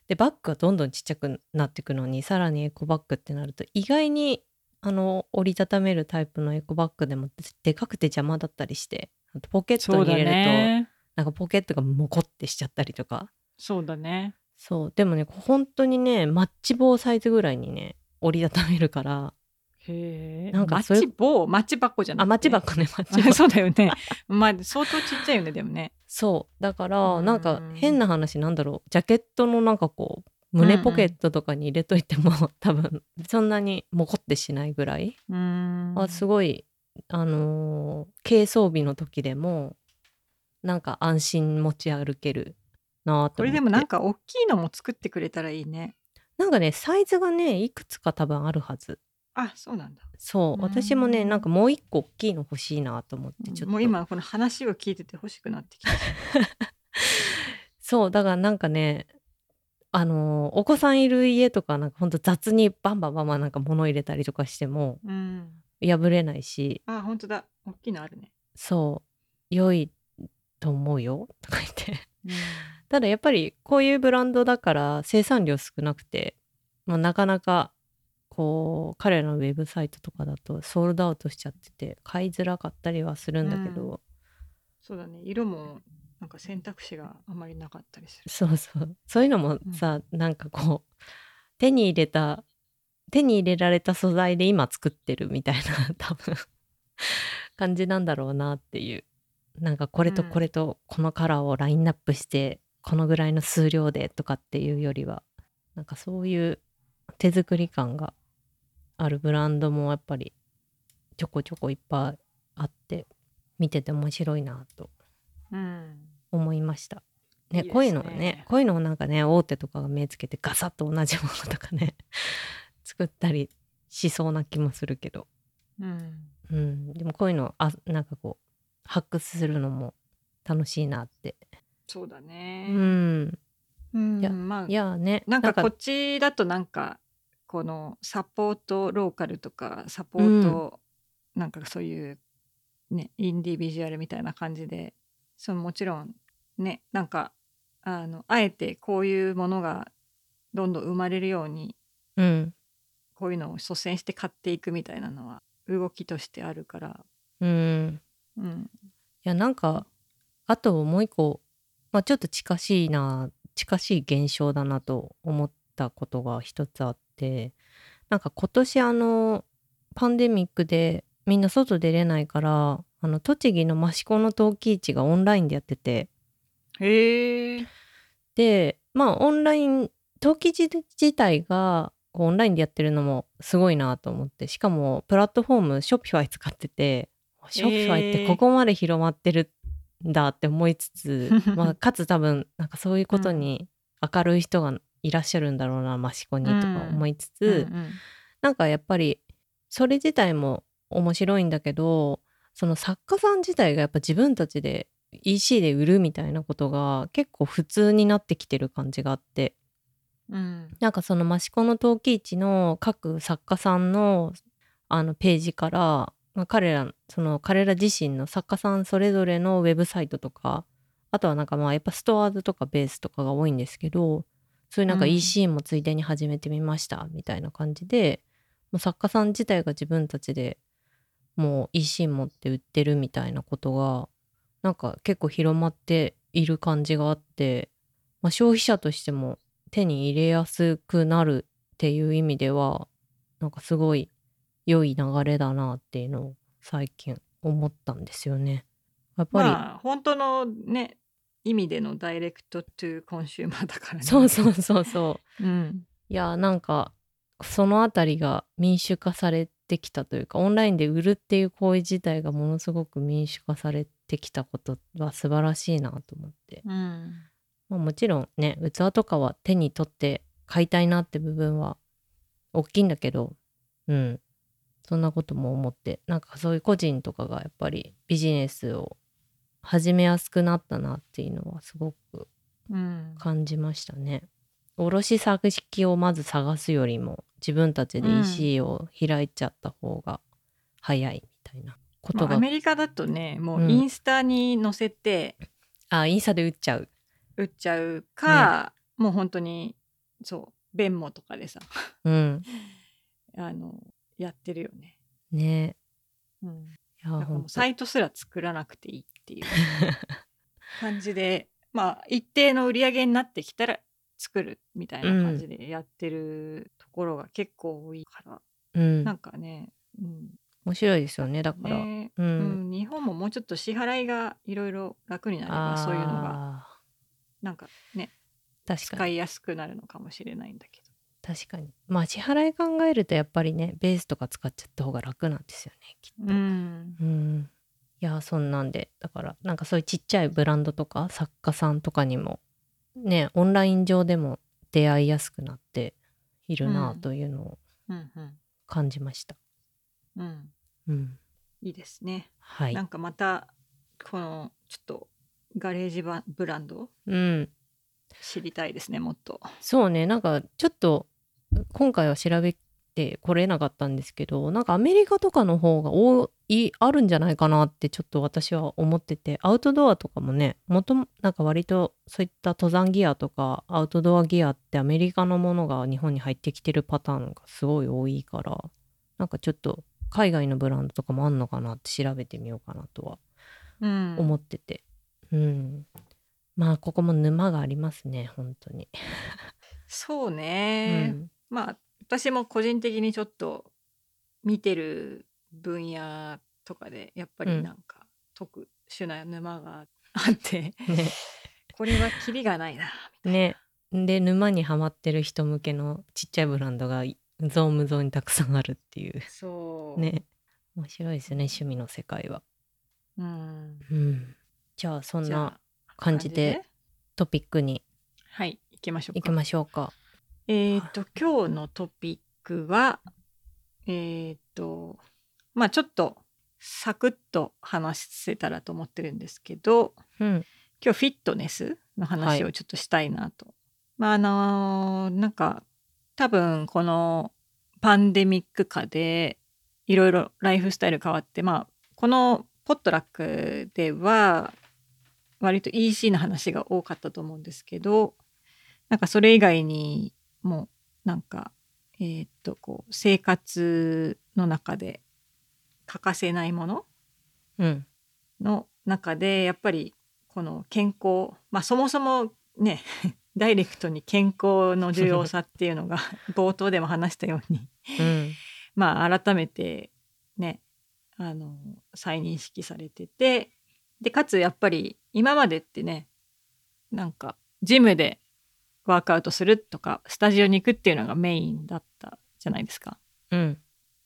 でバッグはどんどんちっちゃくなっていくのに、さらにエコバッグってなると意外にあの折りたためるタイプのエコバッグでもでかくて邪魔だったりして、あとポケットに入れると、ね、なんかポケットがモコってしちゃったりとか。そうだね。そうでもね本当にねマッチ棒サイズぐらいにね折りたためるから。へえ、マッチ棒、マッチ箱じゃなくて、あマッチ箱ね、マッチ箱そうだよねまあ相当ちっちゃいよねでもね。そうだからなんか変な話、なんだろう、ジャケットのなんかこう胸ポケットとかに入れといても、うんうん、多分そんなにもこってしないぐらい。うーん、あすごい、あのー、軽装備の時でもなんか安心持ち歩けるなと思って。これでもなんか大きいのも作ってくれたらいいね。なんかねサイズがねいくつか多分あるはず。あ、そうなんだ。そう、私もねなんかもう一個大きいの欲しいなと思って、ちょっともう今この話を聞いてて欲しくなってきてそうだからなんかね、あのお子さんいる家とかなんかほんと雑にバンバンバンバンなんか物入れたりとかしても破れないし、うん、あ本当だ、大きいのあるね。そう良いと思うよとか言って、うん、ただやっぱりこういうブランドだから生産量少なくて、まあ、なかなかこう彼らのウェブサイトとかだとソールドアウトしちゃってて買いづらかったりはするんだけど、うん、そうだね、色もなんか選択肢があまりなかったりする。そうそう、そういうのもさ、うん、なんかこう手に入れた手に入れられた素材で今作ってるみたいな多分感じなんだろうなっていう、なんかこれとこれとこのカラーをラインナップしてこのぐらいの数量でとかっていうよりは、なんかそういう手作り感があるブランドもやっぱりちょこちょこいっぱいあって見てて面白いなと、うん、思いましたね。いいですね。こういうのはね、こういうのをなんかね大手とかが目つけてガサッと同じものとかね作ったりしそうな気もするけど、うんうん、でもこういうのあなんかこう発掘するのも楽しいなって。そうだね、うんうん、いや、まあ、いやね、なんかこっちだとなんかこのサポートローカルとかサポート、うん、なんかそういうねインディビジュアルみたいな感じで、そのもちろんねなんか あの、あえてこういうものがどんどん生まれるように、うん、こういうのを率先して買っていくみたいなのは動きとしてあるから、うんうん、いやなんかあともう一個、まあ、ちょっと近しいな近しい現象だなと思ったことが一つあって、なんか今年あのパンデミックでみんな外出れないから、あの栃木の益子の陶器市がオンラインでやってて、へー、でまあオンライン陶器市自体がこうオンラインでやってるのもすごいなと思って、しかもプラットフォームShopify使ってて、Shopifyってここまで広まってるんだって思いつつ、まあ、かつ多分なんかそういうことに明るい人がいらっしゃるんだろうな益子にとか思いつつ、うんうんうん、なんかやっぱりそれ自体も面白いんだけど、その作家さん自体がやっぱ自分たちで イーシー で売るみたいなことが結構普通になってきてる感じがあって、うん、なんかその益子の陶器市の各作家さんのあのページから、彼らその彼ら自身の作家さんそれぞれのウェブサイトとか、あとはなんかまあやっぱストアーズとかベースとかが多いんですけど、そういうなんか イーシー もついでに始めてみましたみたいな感じで、もう作家さん自体が自分たちでもう イーシー 持って売ってるみたいなことがなんか結構広まっている感じがあって、まあ、消費者としても手に入れやすくなるっていう意味ではなんかすごい良い流れだなっていうのを最近思ったんですよね。やっぱり、まあ、本当のね意味でのダイレクトトゥコンシューマーだからね。そうそうそうそう、うん、いやなんかそのあたりが民主化されてきたというか、オンラインで売るっていう行為自体がものすごく民主化されてきたことは素晴らしいなと思って、うん、まあ、もちろんね器とかは手に取って買いたいなって部分は大きいんだけど、うん、そんなことも思って、なんかそういう個人とかがやっぱりビジネスを始めやすくなったなっていうのはすごく感じましたね、うん、卸先をまず探すよりも自分たちで イーシー を開いちゃった方が早いみたいなことが、まあ、アメリカだとねもうインスタに載せて、うん、あインスタで売っちゃう売っちゃうか、ね、もう本当にそうベンモとかでさ、うん、あのやってるよね。ね、うん、いやだからもうサイトすら作らなくていいっていう感じでまあ一定の売り上げになってきたら作るみたいな感じでやってるところが結構多いから、うん、なんかね、うん、面白いですよねだから、ね、うんうん、日本ももうちょっと支払いがいろいろ楽になればそういうのがなんかね確かに使いやすくなるのかもしれないんだけど、確かにまあ支払い考えるとやっぱりねベースとか使っちゃった方が楽なんですよねきっと、うん、うん、いやそんなんでだからなんかそういうちっちゃいブランドとか作家さんとかにもねオンライン上でも出会いやすくなっているなというのを感じました。うんうんうんうん、いいですね、はい、なんかまたこのちょっとガレージブランド、うん知りたいですねもっと。そうね、なんかちょっと今回は調べてこれなかったんですけど、なんかアメリカとかの方が多いあるんじゃないかなってちょっと私は思ってて、アウトドアとかもねもともなんか割とそういった登山ギアとかアウトドアギアってアメリカのものが日本に入ってきてるパターンがすごい多いから、なんかちょっと海外のブランドとかもあんのかなって調べてみようかなとは思ってて、うん、うんまあここも沼がありますね本当に。そうね、うん、まあ私も個人的にちょっと見てる分野とかでやっぱりなんか特殊な沼があって、うんね、これはキリがないなみたいな、ね、で沼にはまってる人向けのちっちゃいブランドがゾームゾーンにたくさんあるっていう、そうね面白いですね趣味の世界は。うん、うん、じゃあそんな感じでトピックにはい行きましょうか。行きましょうか。えっと今日のトピックはえっとまあちょっとサクッと話せたらと思ってるんですけど、うん、今日フィットネスの話をちょっとしたいなと、はい、まああのー、なんか多分このパンデミック下でいろいろライフスタイル変わって、まあこのポットラックでは割と イーシー の話が多かったと思うんですけど、なんかそれ以外にもなんか、えー、っとこう生活の中で欠かせないもの、うん、の中でやっぱりこの健康、まあそもそもねダイレクトに健康の重要さっていうのが冒頭でも話したように、うん、まあ改めてねあの再認識されてて、でかつやっぱり今までってねなんかジムでワークアウトするとかスタジオに行くっていうのがメインだったじゃないですか、うん、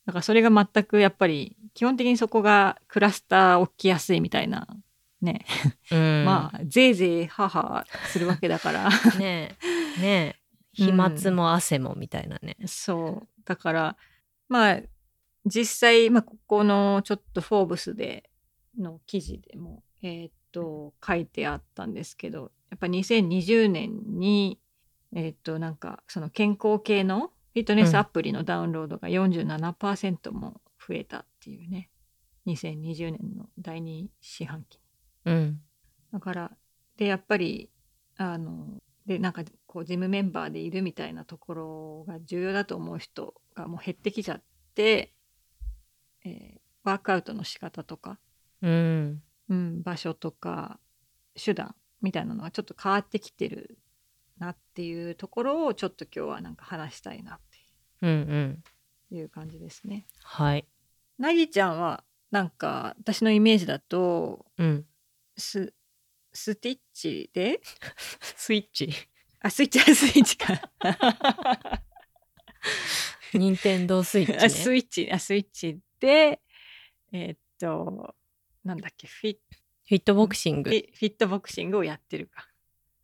だからそれが全くやっぱり基本的にそこがクラスター起きやすいみたいなね、うん、まあぜいぜいははするわけだからねえねえ飛沫も汗もみたいなね、うん、そうだからまあ実際、まあ、ここのちょっとフォーブスでの記事でも、えー、っと書いてあったんですけど、やっぱにせんにじゅうねんに、えー、っとなんかその健康系のフィットネスアプリのダウンロードが よんじゅうななパーセント も増えたっていうね、うん、にせんにじゅうねんのだいに四半期、うん、だからでやっぱりあのでなんかこうジムメンバーでいるみたいなところが重要だと思う人がもう減ってきちゃって、えー、ワークアウトの仕方とかうんうん、場所とか手段みたいなのがちょっと変わってきてるなっていうところをちょっと今日はなんか話したいなっていう感じですね、うんうん、はい。なぎちゃんはなんか私のイメージだと、うん、すスティッチでスイッチあスイッチスイッチか任天堂スイッチねスイッチあスイッチでえー、っとなんだっけフィッフィットボクシングフィットボクシングをやってるか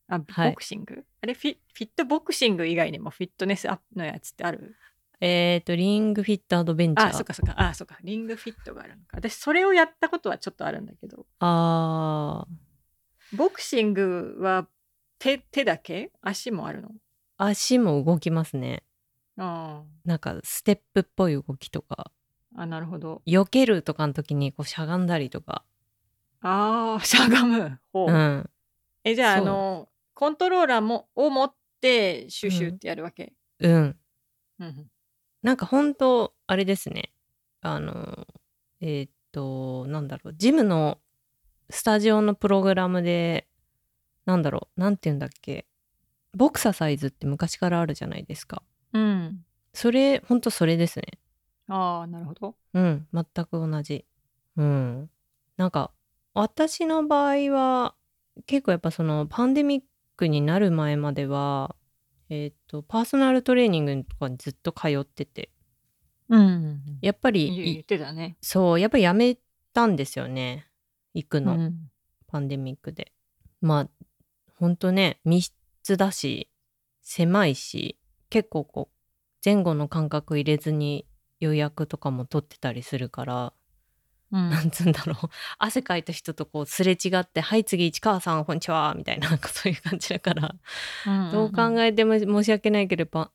あボクシング、はい、あれフィフィットボクシング以外にもフィットネスアップのやつってある？えーとリングフィットアドベンチャーあそっかそっかあそっかリングフィットがあるのか私それをやったことはちょっとあるんだけどあボクシングは 手, 手だけ？足もあるの？足も動きますねあなんかステップっぽい動きとかあなるほど避けるとかの時にこうしゃがんだりとかあしゃがむほう、うん、えじゃああのコントローラーもを持ってシュシュってやるわけうん、うんうん、なんか本当あれですねあのえっとなんだろうジムのスタジオのプログラムでなんだろうなんていうんだっけボクササイズって昔からあるじゃないですかうんそれ本当それですねああなるほどうん全く同じうんなんか私の場合は結構やっぱそのパンデミックになる前まではえーと、パーソナルトレーニングとかにずっと通ってて、うん、やっぱり言ってたねそうやっぱりやめたんですよね行くの、うん、パンデミックでまあほんとね密室だし狭いし結構こう前後の間隔入れずに予約とかも取ってたりするからうん、なんつうんだろう汗かいた人とこうすれ違ってはい次市川さんこんにちはみたい な, なんかそういう感じだから、うんうんうん、どう考えても申し訳ないければ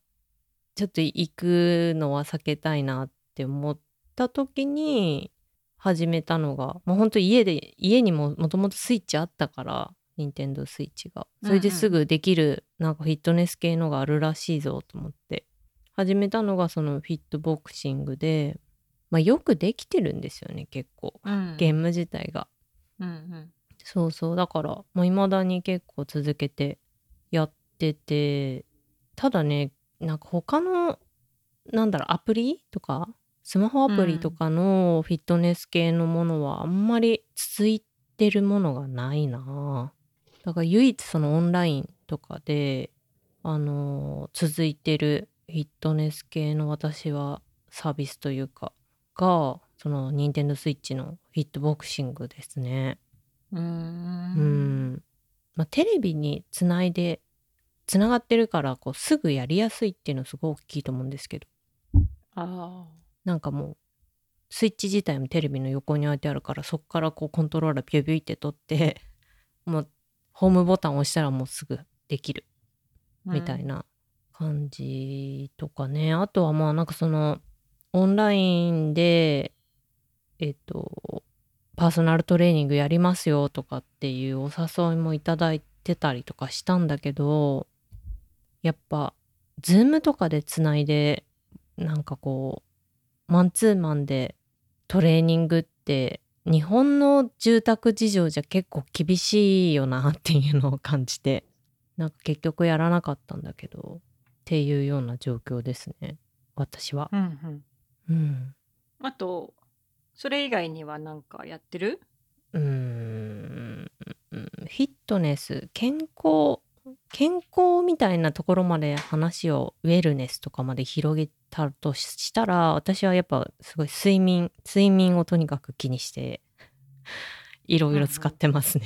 ちょっと行くのは避けたいなって思った時に始めたのがもうほんと家で家にももともとスイッチあったから任天堂スイッチがそれですぐできるなんかフィットネス系のがあるらしいぞと思って始めたのがそのフィットボクシングでまあ、よくできてるんですよね結構、うん、ゲーム自体が、うんうん、そうそうだからもう未だに結構続けてやっててただねなんか他のなんだろうアプリとかスマホアプリとかのフィットネス系のものはあんまり続いてるものがないなだから唯一そのオンラインとかであのー、続いてるフィットネス系の私はサービスというかがその任天堂スイッチのフィットボクシングですね。うーん。うん。まあ、テレビにつないでつながってるからこうすぐやりやすいっていうのすごい大きいと思うんですけど。ああ。なんかもうスイッチ自体もテレビの横に置いてあるからそっからこうコントローラービュービューって取ってもうホームボタンを押したらもうすぐできるみたいな感じとかね。あとはまあなんかそのオンラインで、えっと、パーソナルトレーニングやりますよとかっていうお誘いもいただいてたりとかしたんだけど、やっぱズームとかでつないでなんかこうマンツーマンでトレーニングって日本の住宅事情じゃ結構厳しいよなっていうのを感じて、なんか結局やらなかったんだけどっていうような状況ですね、私は。うんうんうん、あとそれ以外には何かやってる？うーん、フィットネス、健康健康みたいなところまで話をウェルネスとかまで広げたとしたら、私はやっぱすごい睡眠睡眠をとにかく気にしていろいろ使ってますね、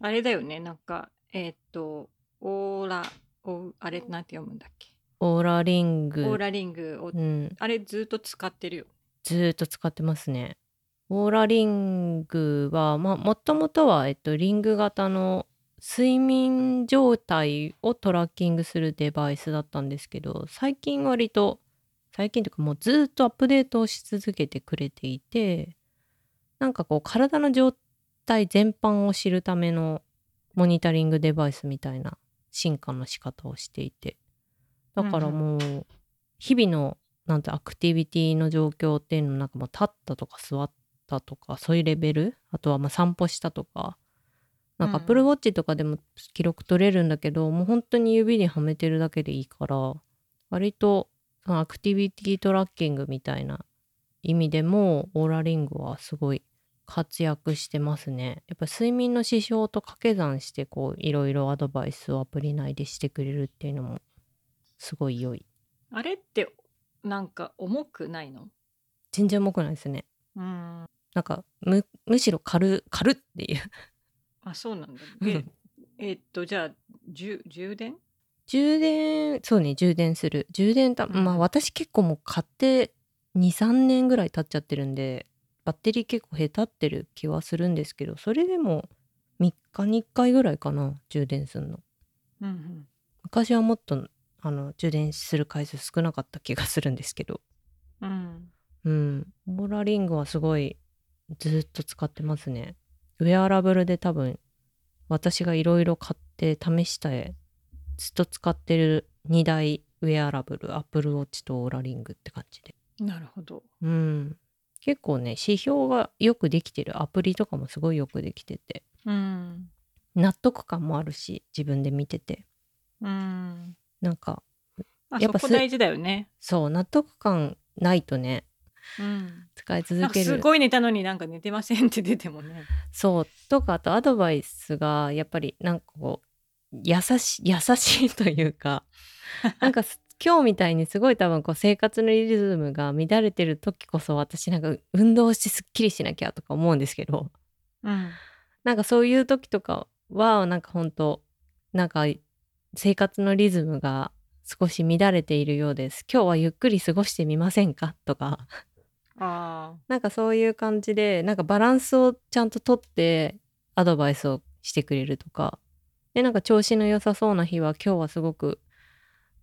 うん、あれだよね、なんかえっとオーラオあれなんて読むんだっけ、オーラリング、オーラリングを、うん、あれずっと使ってるよ。ずっと使ってますね。オーラリングは、まあ、もともとは、えっと、リング型の睡眠状態をトラッキングするデバイスだったんですけど、最近割と最近というかもうずっとアップデートをし続けてくれていて、なんかこう体の状態全般を知るためのモニタリングデバイスみたいな進化の仕方をしていて、だからもう日々のなんてアクティビティの状況っていうのも、なんかもう立ったとか座ったとかそういうレベル、あとはまあ散歩したとか、なんかアップルウォッチとかでも記録取れるんだけど、もう本当に指にはめてるだけでいいから、割とアクティビティトラッキングみたいな意味でもオーラリングはすごい活躍してますね。やっぱ睡眠の指標と掛け算してこういろいろアドバイスをアプリ内でしてくれるっていうのもすごい良い。あれってなんか重くないの？全然重くないですね。うん、なんか む, むしろ軽軽っていうあ、そうなんだ。でえっとじゃあ充電充電そうね充電する充電た、うん、まあ私結構もう買ってにさんねんぐらい経っちゃってるんでバッテリー結構へたってる気はするんですけど、それでもみっかにいっかいぐらいかな充電するの、うんうん、昔はもっとあの充電する回数少なかった気がするんですけど、うんうん、オーラリングはすごいずっと使ってますね。ウェアラブルで多分私がいろいろ買って試したいずっと使ってるにだいウェアラブル、アップルウォッチとオーラリングって感じで。なるほど、うん、結構ね指標がよくできてるアプリとかもすごいよくできてて、うん、納得感もあるし自分で見てて、うん、なんかやっぱそこ大事だよね。そう納得感ないとね、うん、使い続ける。すごい寝たのになんか寝てませんって出てもね。そうとかあとアドバイスがやっぱりなんかこう優し、優しいというかなんか今日みたいにすごい多分こう生活のリズムが乱れてる時こそ私なんか運動してすっきりしなきゃとか思うんですけど、うん、なんかそういう時とかはなんか本当なんか生活のリズムが少し乱れているようです、今日はゆっくり過ごしてみませんかとかあなんかそういう感じでなんかバランスをちゃんととってアドバイスをしてくれるとかで、なんか調子の良さそうな日は今日はすごく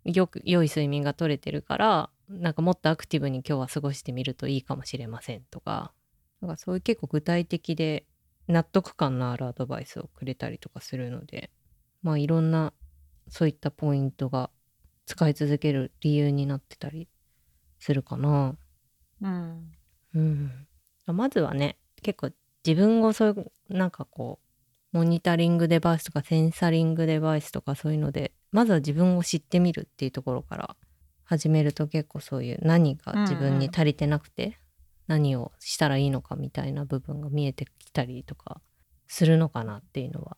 よく良い睡眠が取れてるからなんかもっとアクティブに今日は過ごしてみるといいかもしれませんとか、なんかそういう結構具体的で納得感のあるアドバイスをくれたりとかするので、まあいろんなそういったポイントが使い続ける理由になってたりするかな。うん、うん、まずはね結構自分をそういうなんかこうモニタリングデバイスとかセンサリングデバイスとかそういうのでまずは自分を知ってみるっていうところから始めると結構そういう何が自分に足りてなくて何をしたらいいのかみたいな部分が見えてきたりとかするのかなっていうのは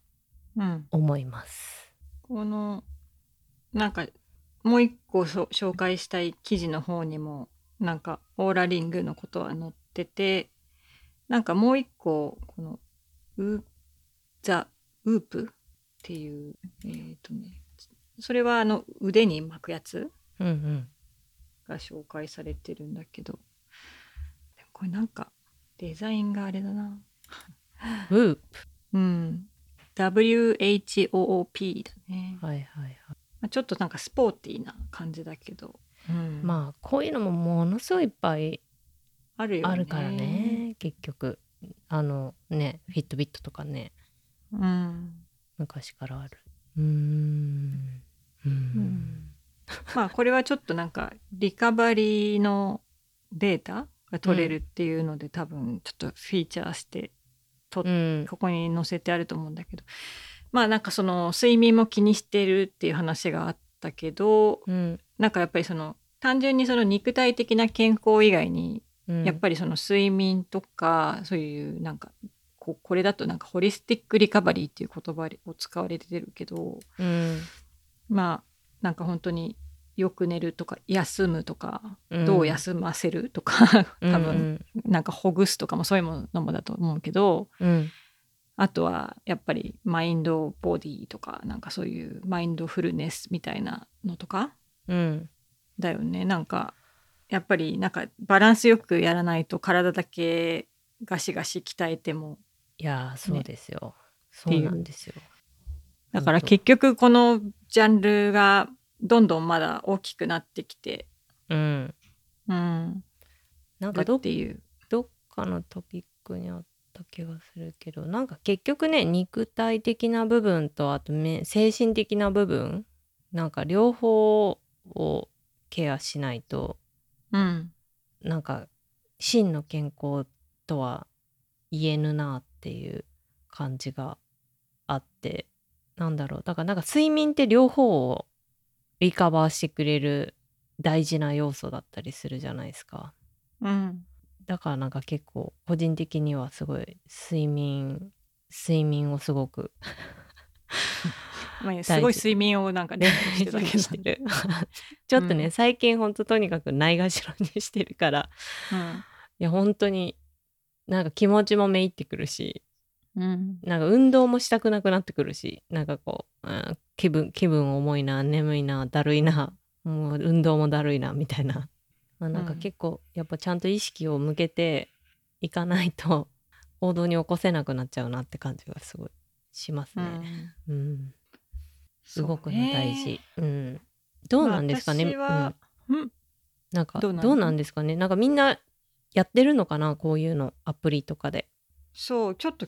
思います、うん、このなんかもう一個紹介したい記事の方にもなんかオーラリングのことは載ってて、なんかもう一個このウザウープっていうえーとねそれはあの腕に巻くやつが紹介されてるんだけど、うんうん、これなんかデザインがあれだなウープ、うん、ダブリューエイチオーオーピー だね、はいはいはい、まあ、ちょっとなんかスポーティーな感じだけど、うん、まあこういうのもものすごいいっぱいあるからね、 ね結局あのねフィットビットとかね、うん、昔からある。うーんうーんまあこれはちょっとなんかリカバリーのデータが取れるっていうので、うん、多分ちょっとフィーチャーしてと、うん、ここに載せてあると思うんだけど、まあなんかその睡眠も気にしてるっていう話があったけど、うん、なんかやっぱりその単純にその肉体的な健康以外に、うん、やっぱりその睡眠とかそういうなんかこれだとなんかホリスティックリカバリーっていう言葉を使われてるけど、うん、まあなんか本当によく寝るとか休むとか、うん、どう休ませるとか多分なんかほぐすとかもそういうのもだと思うけど、うん、あとはやっぱりマインドボディとかなんかそういうマインドフルネスみたいなのとか、うん、だよね。なんかやっぱりなんかバランスよくやらないと体だけガシガシ鍛えてもいやそうですよ、ね、そうなんですよ。だから結局このジャンルがどんどんまだ大きくなってきて、うんうん、なんか ど, っていうどっかのトピックにあった気がするけど、なんか結局ね肉体的な部分とあと精神的な部分なんか両方をケアしないと、うん、なんか真の健康とは言えぬなっていう感じがあって、なんだろうだからなんか睡眠って両方をリカバーしてくれる大事な要素だったりするじゃないですか、うん、だからなんか結構個人的にはすごい睡眠睡眠をすごくまあすごい睡眠をなんかねしてたけしてるちょっとね、うん、最近ほんととにかくないがしろにしてるから、うん、いや本当になんか気持ちもめいってくるし、うん、なんか運動もしたくなくなってくるし、なんかこう、うん、気分気分重いな、眠いな、だるいな、もう運動もだるいなみたいな、まあ、なんか結構やっぱちゃんと意識を向けていかないと行動に起こせなくなっちゃうなって感じがすごいしますね、うんうん、すごくね大事、うん、どうなんですかね、私は、うん、なんかどうなんですかね、なんかみんなやってるのかな、こういうのアプリとかで。そう、ちょっと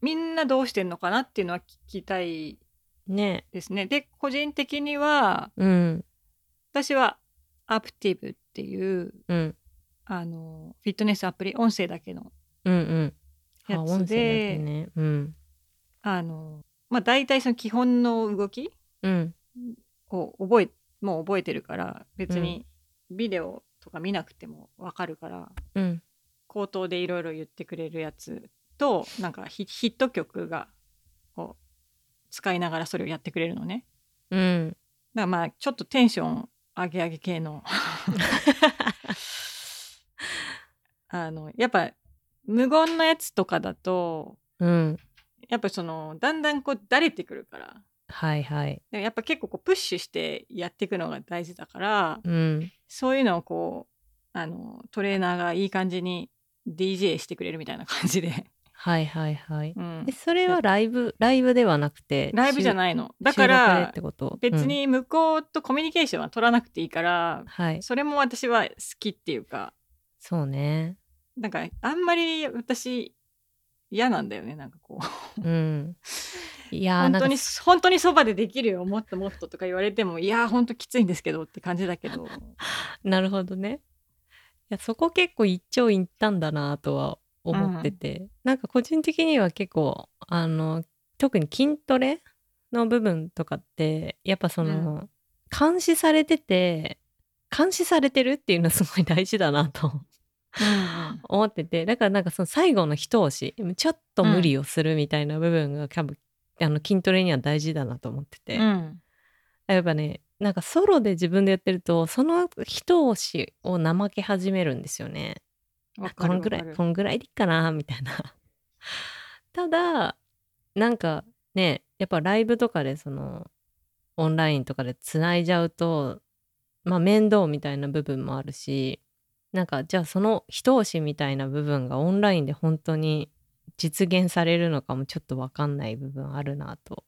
みんなどうしてんのかなっていうのは聞きたいですね。ねで個人的には、うん、私はアプティブっていう、うん、あのフィットネスアプリ、音声だけのやつで、だいたいその基本の動きを覚え、うん、もう覚えてるから別にビデオとか見なくても分かるから、うん、口頭でいろいろ言ってくれるやつと、なんか ヒ, ヒット曲がこう使いながらそれをやってくれるのね、うん、だからまあちょっとテンション上げ上げ系のあのやっぱ無言のやつとかだと、うん、やっぱそのだんだんこうだれてくるから、はいはい、でやっぱ結構こうプッシュしてやっていくのが大事だから、うん、そういうのをこうあのトレーナーがいい感じに ディージェー してくれるみたいな感じではいはいはい、うん、でそれはライブライブではなくてライブじゃないのだから別に向こうとコミュニケーションは取らなくていいから、うん、それも私は好きっていうか、そうね、なんかあんまり私嫌なんだよね、なんかこう、うん、いや本当に本当にそばでできるよ、もっともっととか言われてもいや本当きついんですけどって感じだけどなるほどね、いやそこ結構一長一短だなとは思ってて、うん、なんか個人的には結構あの特に筋トレの部分とかってやっぱその、うん、監視されてて監視されてるっていうのすごい大事だなと、うん、思ってて、だからなんかその最後の一押しちょっと無理をするみたいな部分が、うん、多分あの筋トレには大事だなと思ってて、うん、やっぱねなんかソロで自分でやってるとその一押しを怠け始めるんですよね。このぐらいこのぐらいでいいかなみたいなただなんかねやっぱライブとかでそのオンラインとかでつないじゃうとまあ面倒みたいな部分もあるし、なんかじゃあその一押しみたいな部分がオンラインで本当に実現されるのかもちょっと分かんない部分あるなと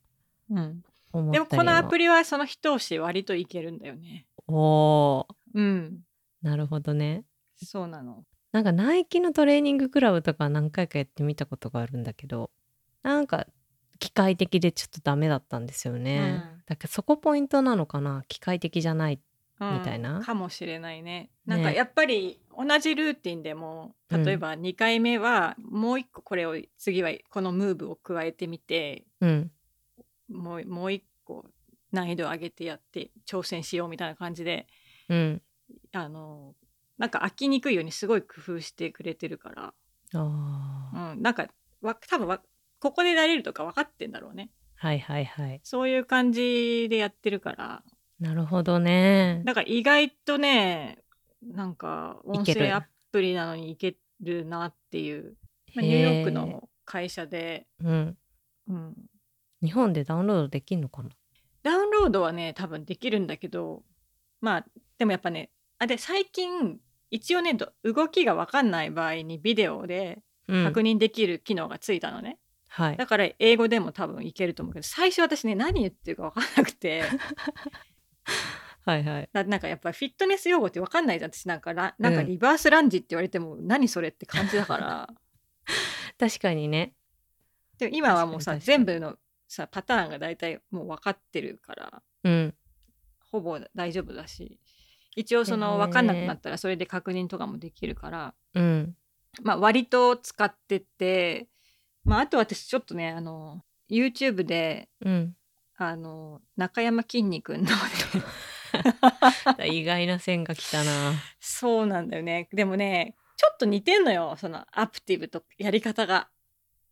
思ったりも、うん、でもこのアプリはその一押し割といけるんだよね。おー、うん、なるほどね。そうなの、なんかナイキのトレーニングクラブとか何回かやってみたことがあるんだけど、なんか機械的でちょっとダメだったんですよね、うん、だからそこポイントなのかな、機械的じゃないみたいな、うん、かもしれないね。なんかやっぱり同じルーティンでも、ね、例えばにかいめはもう一個これを次はこのムーブを加えてみて、うん、もう、もう一個難易度を上げてやって挑戦しようみたいな感じで、うん、あのなんか飽きにくいようにすごい工夫してくれてるから、あ、うん、なんかわ多分わここで慣れるとか分かってんだろうね。はいはいはい。そういう感じでやってるから。なるほどね。だから意外とね、なんか音声アプリなのにいけるなっていう。まあ、ニューヨークの会社で、うんうん、日本でダウンロードできるのかな。ダウンロードはね多分できるんだけど、まあでもやっぱね、あで最近一応ね動きが分かんない場合にビデオで確認できる機能がついたのね、うんはい、だから英語でも多分いけると思うけど、最初私ね何言ってるか分からなくてはい、はい、だなんかやっぱりフィットネス用語って分かんないじゃん、私なんかラ、なんかリバースランジって言われても何それって感じだから、うん、確かにね。でも今はもうさ全部のさパターンが大体もう分かってるから、うん、ほぼ大丈夫だし、一応その分かんなくなったらそれで確認とかもできるから、えーうんまあ、割と使ってて、まあ、あと私ちょっとねあの YouTube で、うん、あの中山きんに君の意外な線が来たな。そうなんだよね。でもねちょっと似てんのよ、そのアプティブとやり方が。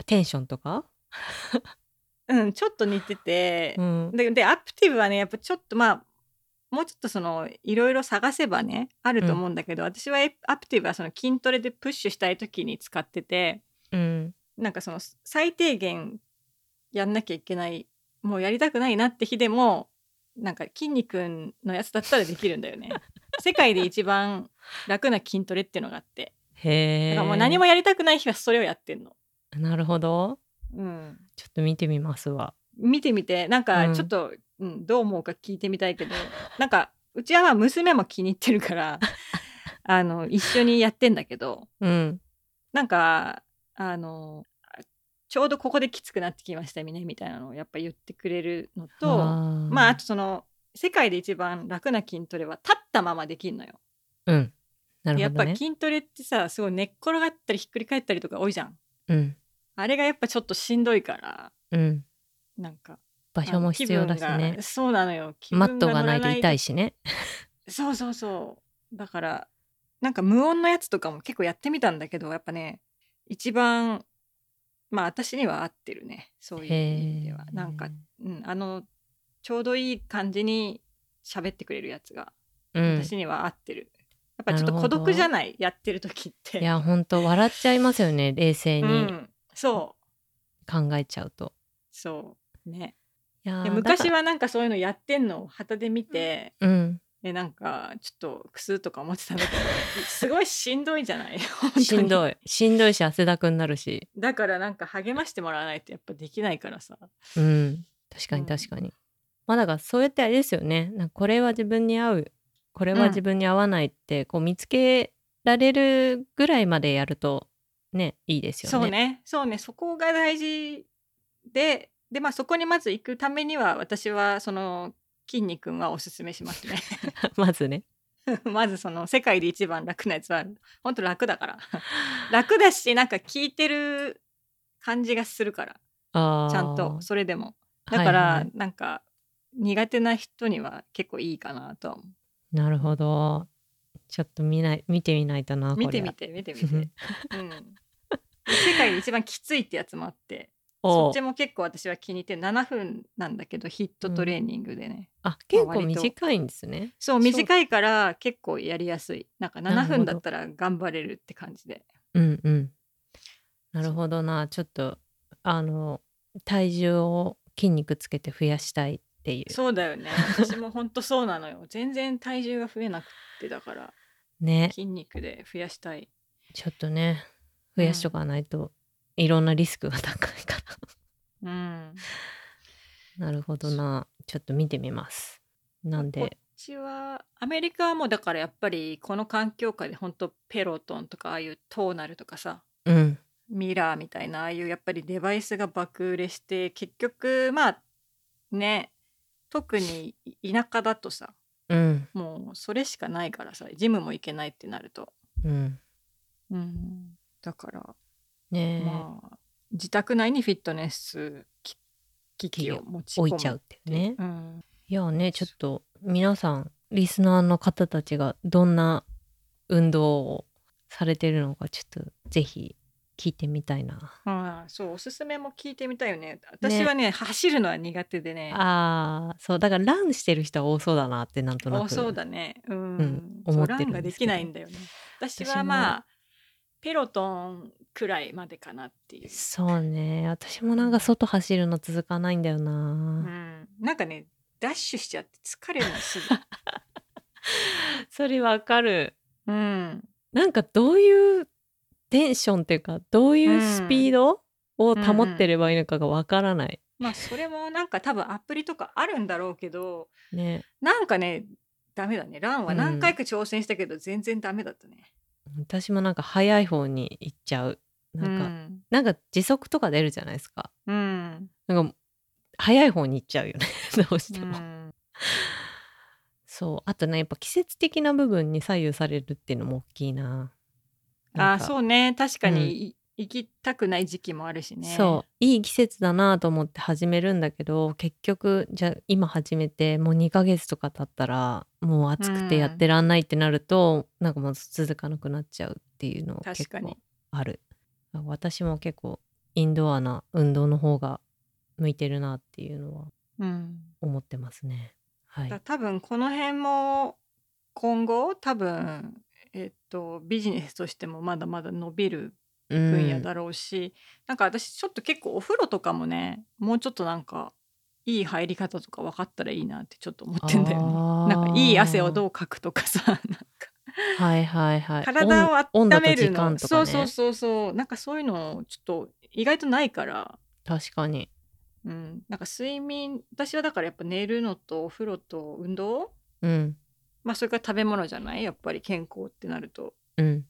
テンションとかうん、ちょっと似てて、うん、で, でアプティブはねやっぱちょっとまあもうちょっとそのいろいろ探せばねあると思うんだけど、うん、私はアプティブはその筋トレでプッシュしたい時に使ってて、うん、なんかその最低限やんなきゃいけない、もうやりたくないなって日でもなんか筋肉のやつだったらできるんだよね世界で一番楽な筋トレっていうのがあって、へー、だからもう何もやりたくない日はそれをやってんの。なるほど、うん、ちょっと見てみますわ。見てみて、なんかちょっと、うんうん、どう思うか聞いてみたいけどなんかうちはまあ娘も気に入ってるからあの一緒にやってんだけど、うん、なんかあのちょうどここできつくなってきましたみねみたいなのをやっぱ言ってくれるのと、あ、まあ、あとその世界で一番楽な筋トレは立ったままできんのよ、うん、なるほどね。やっぱ筋トレってさすごい寝っ転がったりひっくり返ったりとか多いじゃん、うん、あれがやっぱちょっとしんどいから、うん、なんか場所も必要だしね。そうなのよ、マットがないと痛いしねそうそうそう、だからなんか無音のやつとかも結構やってみたんだけどやっぱね一番まあ私には合ってるね、そういう意味では。なんか、うん、あのちょうどいい感じに喋ってくれるやつが、うん、私には合ってる。やっぱちょっと孤独じゃない、やってる時って。いや本当笑っちゃいますよね冷静に、うん、そう考えちゃうと。そうね。いやで昔はなんかそういうのやってんのを旗で見て、うんうん、でなんかちょっとクスとか思ってたんだけどすごいしんどいじゃない本当にしんどいしんどいし汗だくになるし、だからなんか励ましてもらわないとやっぱできないからさ、うん、確かに確かに、うん、まあだからそうやってあれですよね、なんかこれは自分に合うこれは自分に合わないって、うん、こう見つけられるぐらいまでやるとねいいですよね。そうね、そうね、そこが大事で、でまあそこにまず行くためには私はその筋肉はおすすめしますねまずねまずその世界で一番楽なやつは本当楽だから楽だしなんか聞いてる感じがするから、あちゃんとそれでもだから、はいはい、なんか苦手な人には結構いいかなとは思う。なるほど、ちょっと 見, ない見てみないとな。見てみて見て見て、うん、世界で一番きついってやつもあって、そっちも結構私は気に入ってななふんなんだけどヒットトレーニングでね、うん、あ結構短いんですね。そう短いから結構やりやすい、なんかななふんだったら頑張れるって感じで、うんうん、なるほどな。ちょっとあの体重を筋肉つけて増やしたいっていう。そうだよね、私も本当そうなのよ全然体重が増えなくて、だから、ね、筋肉で増やしたい。ちょっとね増やしとかないといろんなリスクが高いからうんなるほどな、ちょっと見てみます。なんでこっちはアメリカはもうだからやっぱりこの環境下で本当ペロトンとかああいうトーナルとかさ、うん、ミラーみたいなああいうやっぱりデバイスが爆売れして結局まあね特に田舎だとさ、うん、もうそれしかないからさジムも行けないってなると、うんうん、だから、ねまあ、自宅内にフィットネス機器を持ち込む置いちゃうってね、うん、いやねちょっと皆さんリスナーの方たちがどんな運動をされてるのかちょっとぜひ聞いてみたいな、うん、そうおすすめも聞いてみたいよね。私は ね, ね走るのは苦手でね。ああ、そうだからランしてる人は多そうだなってなんとなく多そうだね、うん、うん、思ってるんですけどランができないんだよね。私はまあペロトンくらいまでかなっていう。そうね、私もなんか外走るの続かないんだよな、うん、なんかねダッシュしちゃって疲れるのすぐそれわかる、うん、なんかどういうテンションっていうかどういうスピードを保ってればいいのかがわからない、うんうん、まあそれもなんか多分アプリとかあるんだろうけど、ね、なんかねダメだね。ランは何回か挑戦したけど全然ダメだったね、うん、私もなんか速い方に行っちゃうなんか、うん、なんか時速とか出るじゃないですか、うん、なんか速い方に行っちゃうよねどうしても、うん、そうあとねやっぱ季節的な部分に左右されるっていうのも大きいな。あそうね確かに、うん、行きたくない時期もあるしね。そういい季節だなと思って始めるんだけど結局じゃあ今始めてもうにかげつとか経ったらもう暑くてやってらんないってなると、うん、なんかもう続かなくなっちゃうっていうの結構ある。私も結構インドアな運動の方が向いてるなっていうのは思ってますね、うん、はい。だ多分この辺も今後多分、えっと、ビジネスとしてもまだまだ伸びる分野だろうし、うん、なんか私ちょっと結構お風呂とかもね、もうちょっとなんかいい入り方とか分かったらいいなってちょっと思ってんだよね。なんかいい汗をどうかくとかさ、なんかはいはいはい、体を温めるの、ね、そうそうそうそう、なんかそういうのちょっと意外とないから。確かに。うん、なんか睡眠、私はだからやっぱ寝るのとお風呂と運動、うん、まあそれから食べ物じゃない、やっぱり健康ってなると、うん、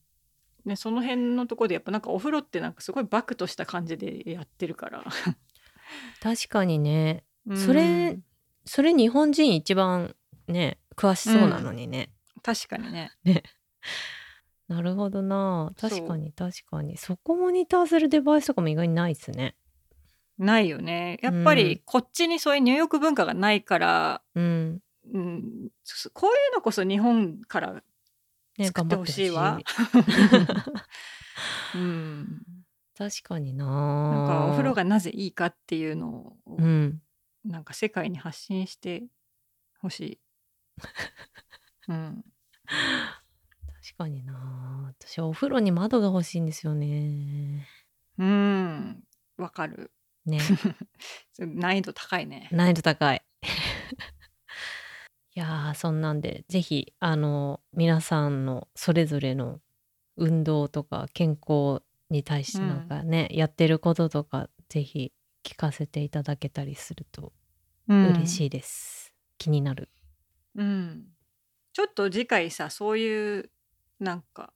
ね、その辺のところでやっぱなんかお風呂ってなんかすごいバクとした感じでやってるから。確かにね。それ、うん、それ日本人一番ね詳しそうなのにね、うん、確かに ね, ねなるほどな。確かに確かに そ, そこモニターするデバイスとかも意外にないですね。ないよね、やっぱりこっちにそういう入浴文化がないから、うんうん、こういうのこそ日本から作ってほしいわ、ね、うん、確かに な, なんかお風呂がなぜいいかっていうのを、うん、なんか世界に発信してほしい、うん、確かにな。私はお風呂に窓が欲しいんですよね。うん、わかるね難易度高いね。難易度高いいやー、そんなんでぜひあの皆さんのそれぞれの運動とか健康に対してなんかね、うん、やってることとかぜひ聞かせていただけたりすると嬉しいです、うん、気になる、うん、ちょっと次回さ、そういうなんか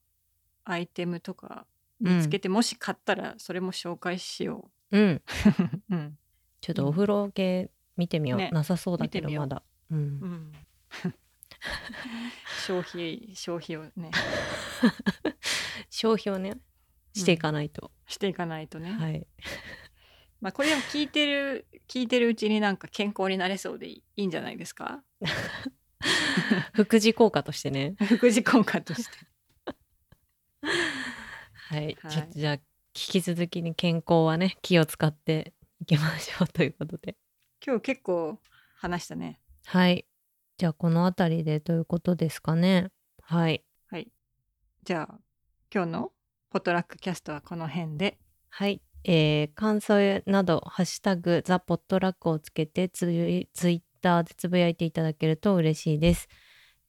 アイテムとか見つけて、うん、もし買ったらそれも紹介しよう、うんうん、ちょっとお風呂系見てみよう、ね、なさそうだけどまだ、うんうん、消費消費をね消費をねしていかないと、うん、していかないとね、はい。まあ、これでも聞いてる聞いてるうちになんか健康になれそうでいいんじゃないですか副次効果としてね副次効果としてはい、はい、ちょっとじゃあ引き続きに健康はね気を使っていきましょうということで、今日結構話したね。はい、じゃあこのあたりでということですかね。はい、はい、じゃあ今日のポトラックキャストはこの辺で。はい、えー、感想などハッシュタグザポットラックをつけてツイッターでつぶやいていただけると嬉しいです、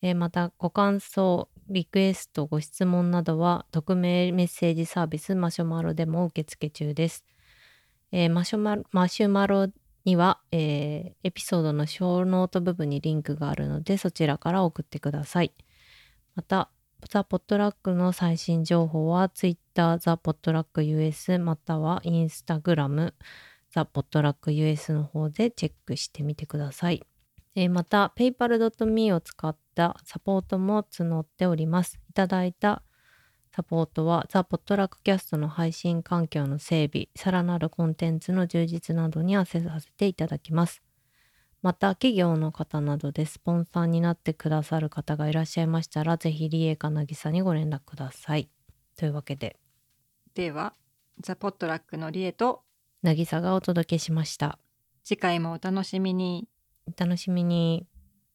えー、またご感想リクエストご質問などは匿名メッセージサービスマシュマロでも受付中です、えー、マシュマロ、マシュマロには、えー、エピソードの小ノート部分にリンクがあるのでそちらから送ってください。またザ・ポットラックの最新情報は Twitter ザ・ポットラック ユーエス または Instagram ザ・ポットラック ユーエス の方でチェックしてみてください、えー、また ペイパルドットミー を使ったサポートも募っております。いただいたサポートはザ・ポットラックキャストの配信環境の整備、さらなるコンテンツの充実などにアクセスさせていただきます。また企業の方などでスポンサーになってくださる方がいらっしゃいましたらぜひリエかなぎさにご連絡ください。というわけでではザポットラックのリエとなぎさがお届けしました。次回もお楽しみに。お楽しみに。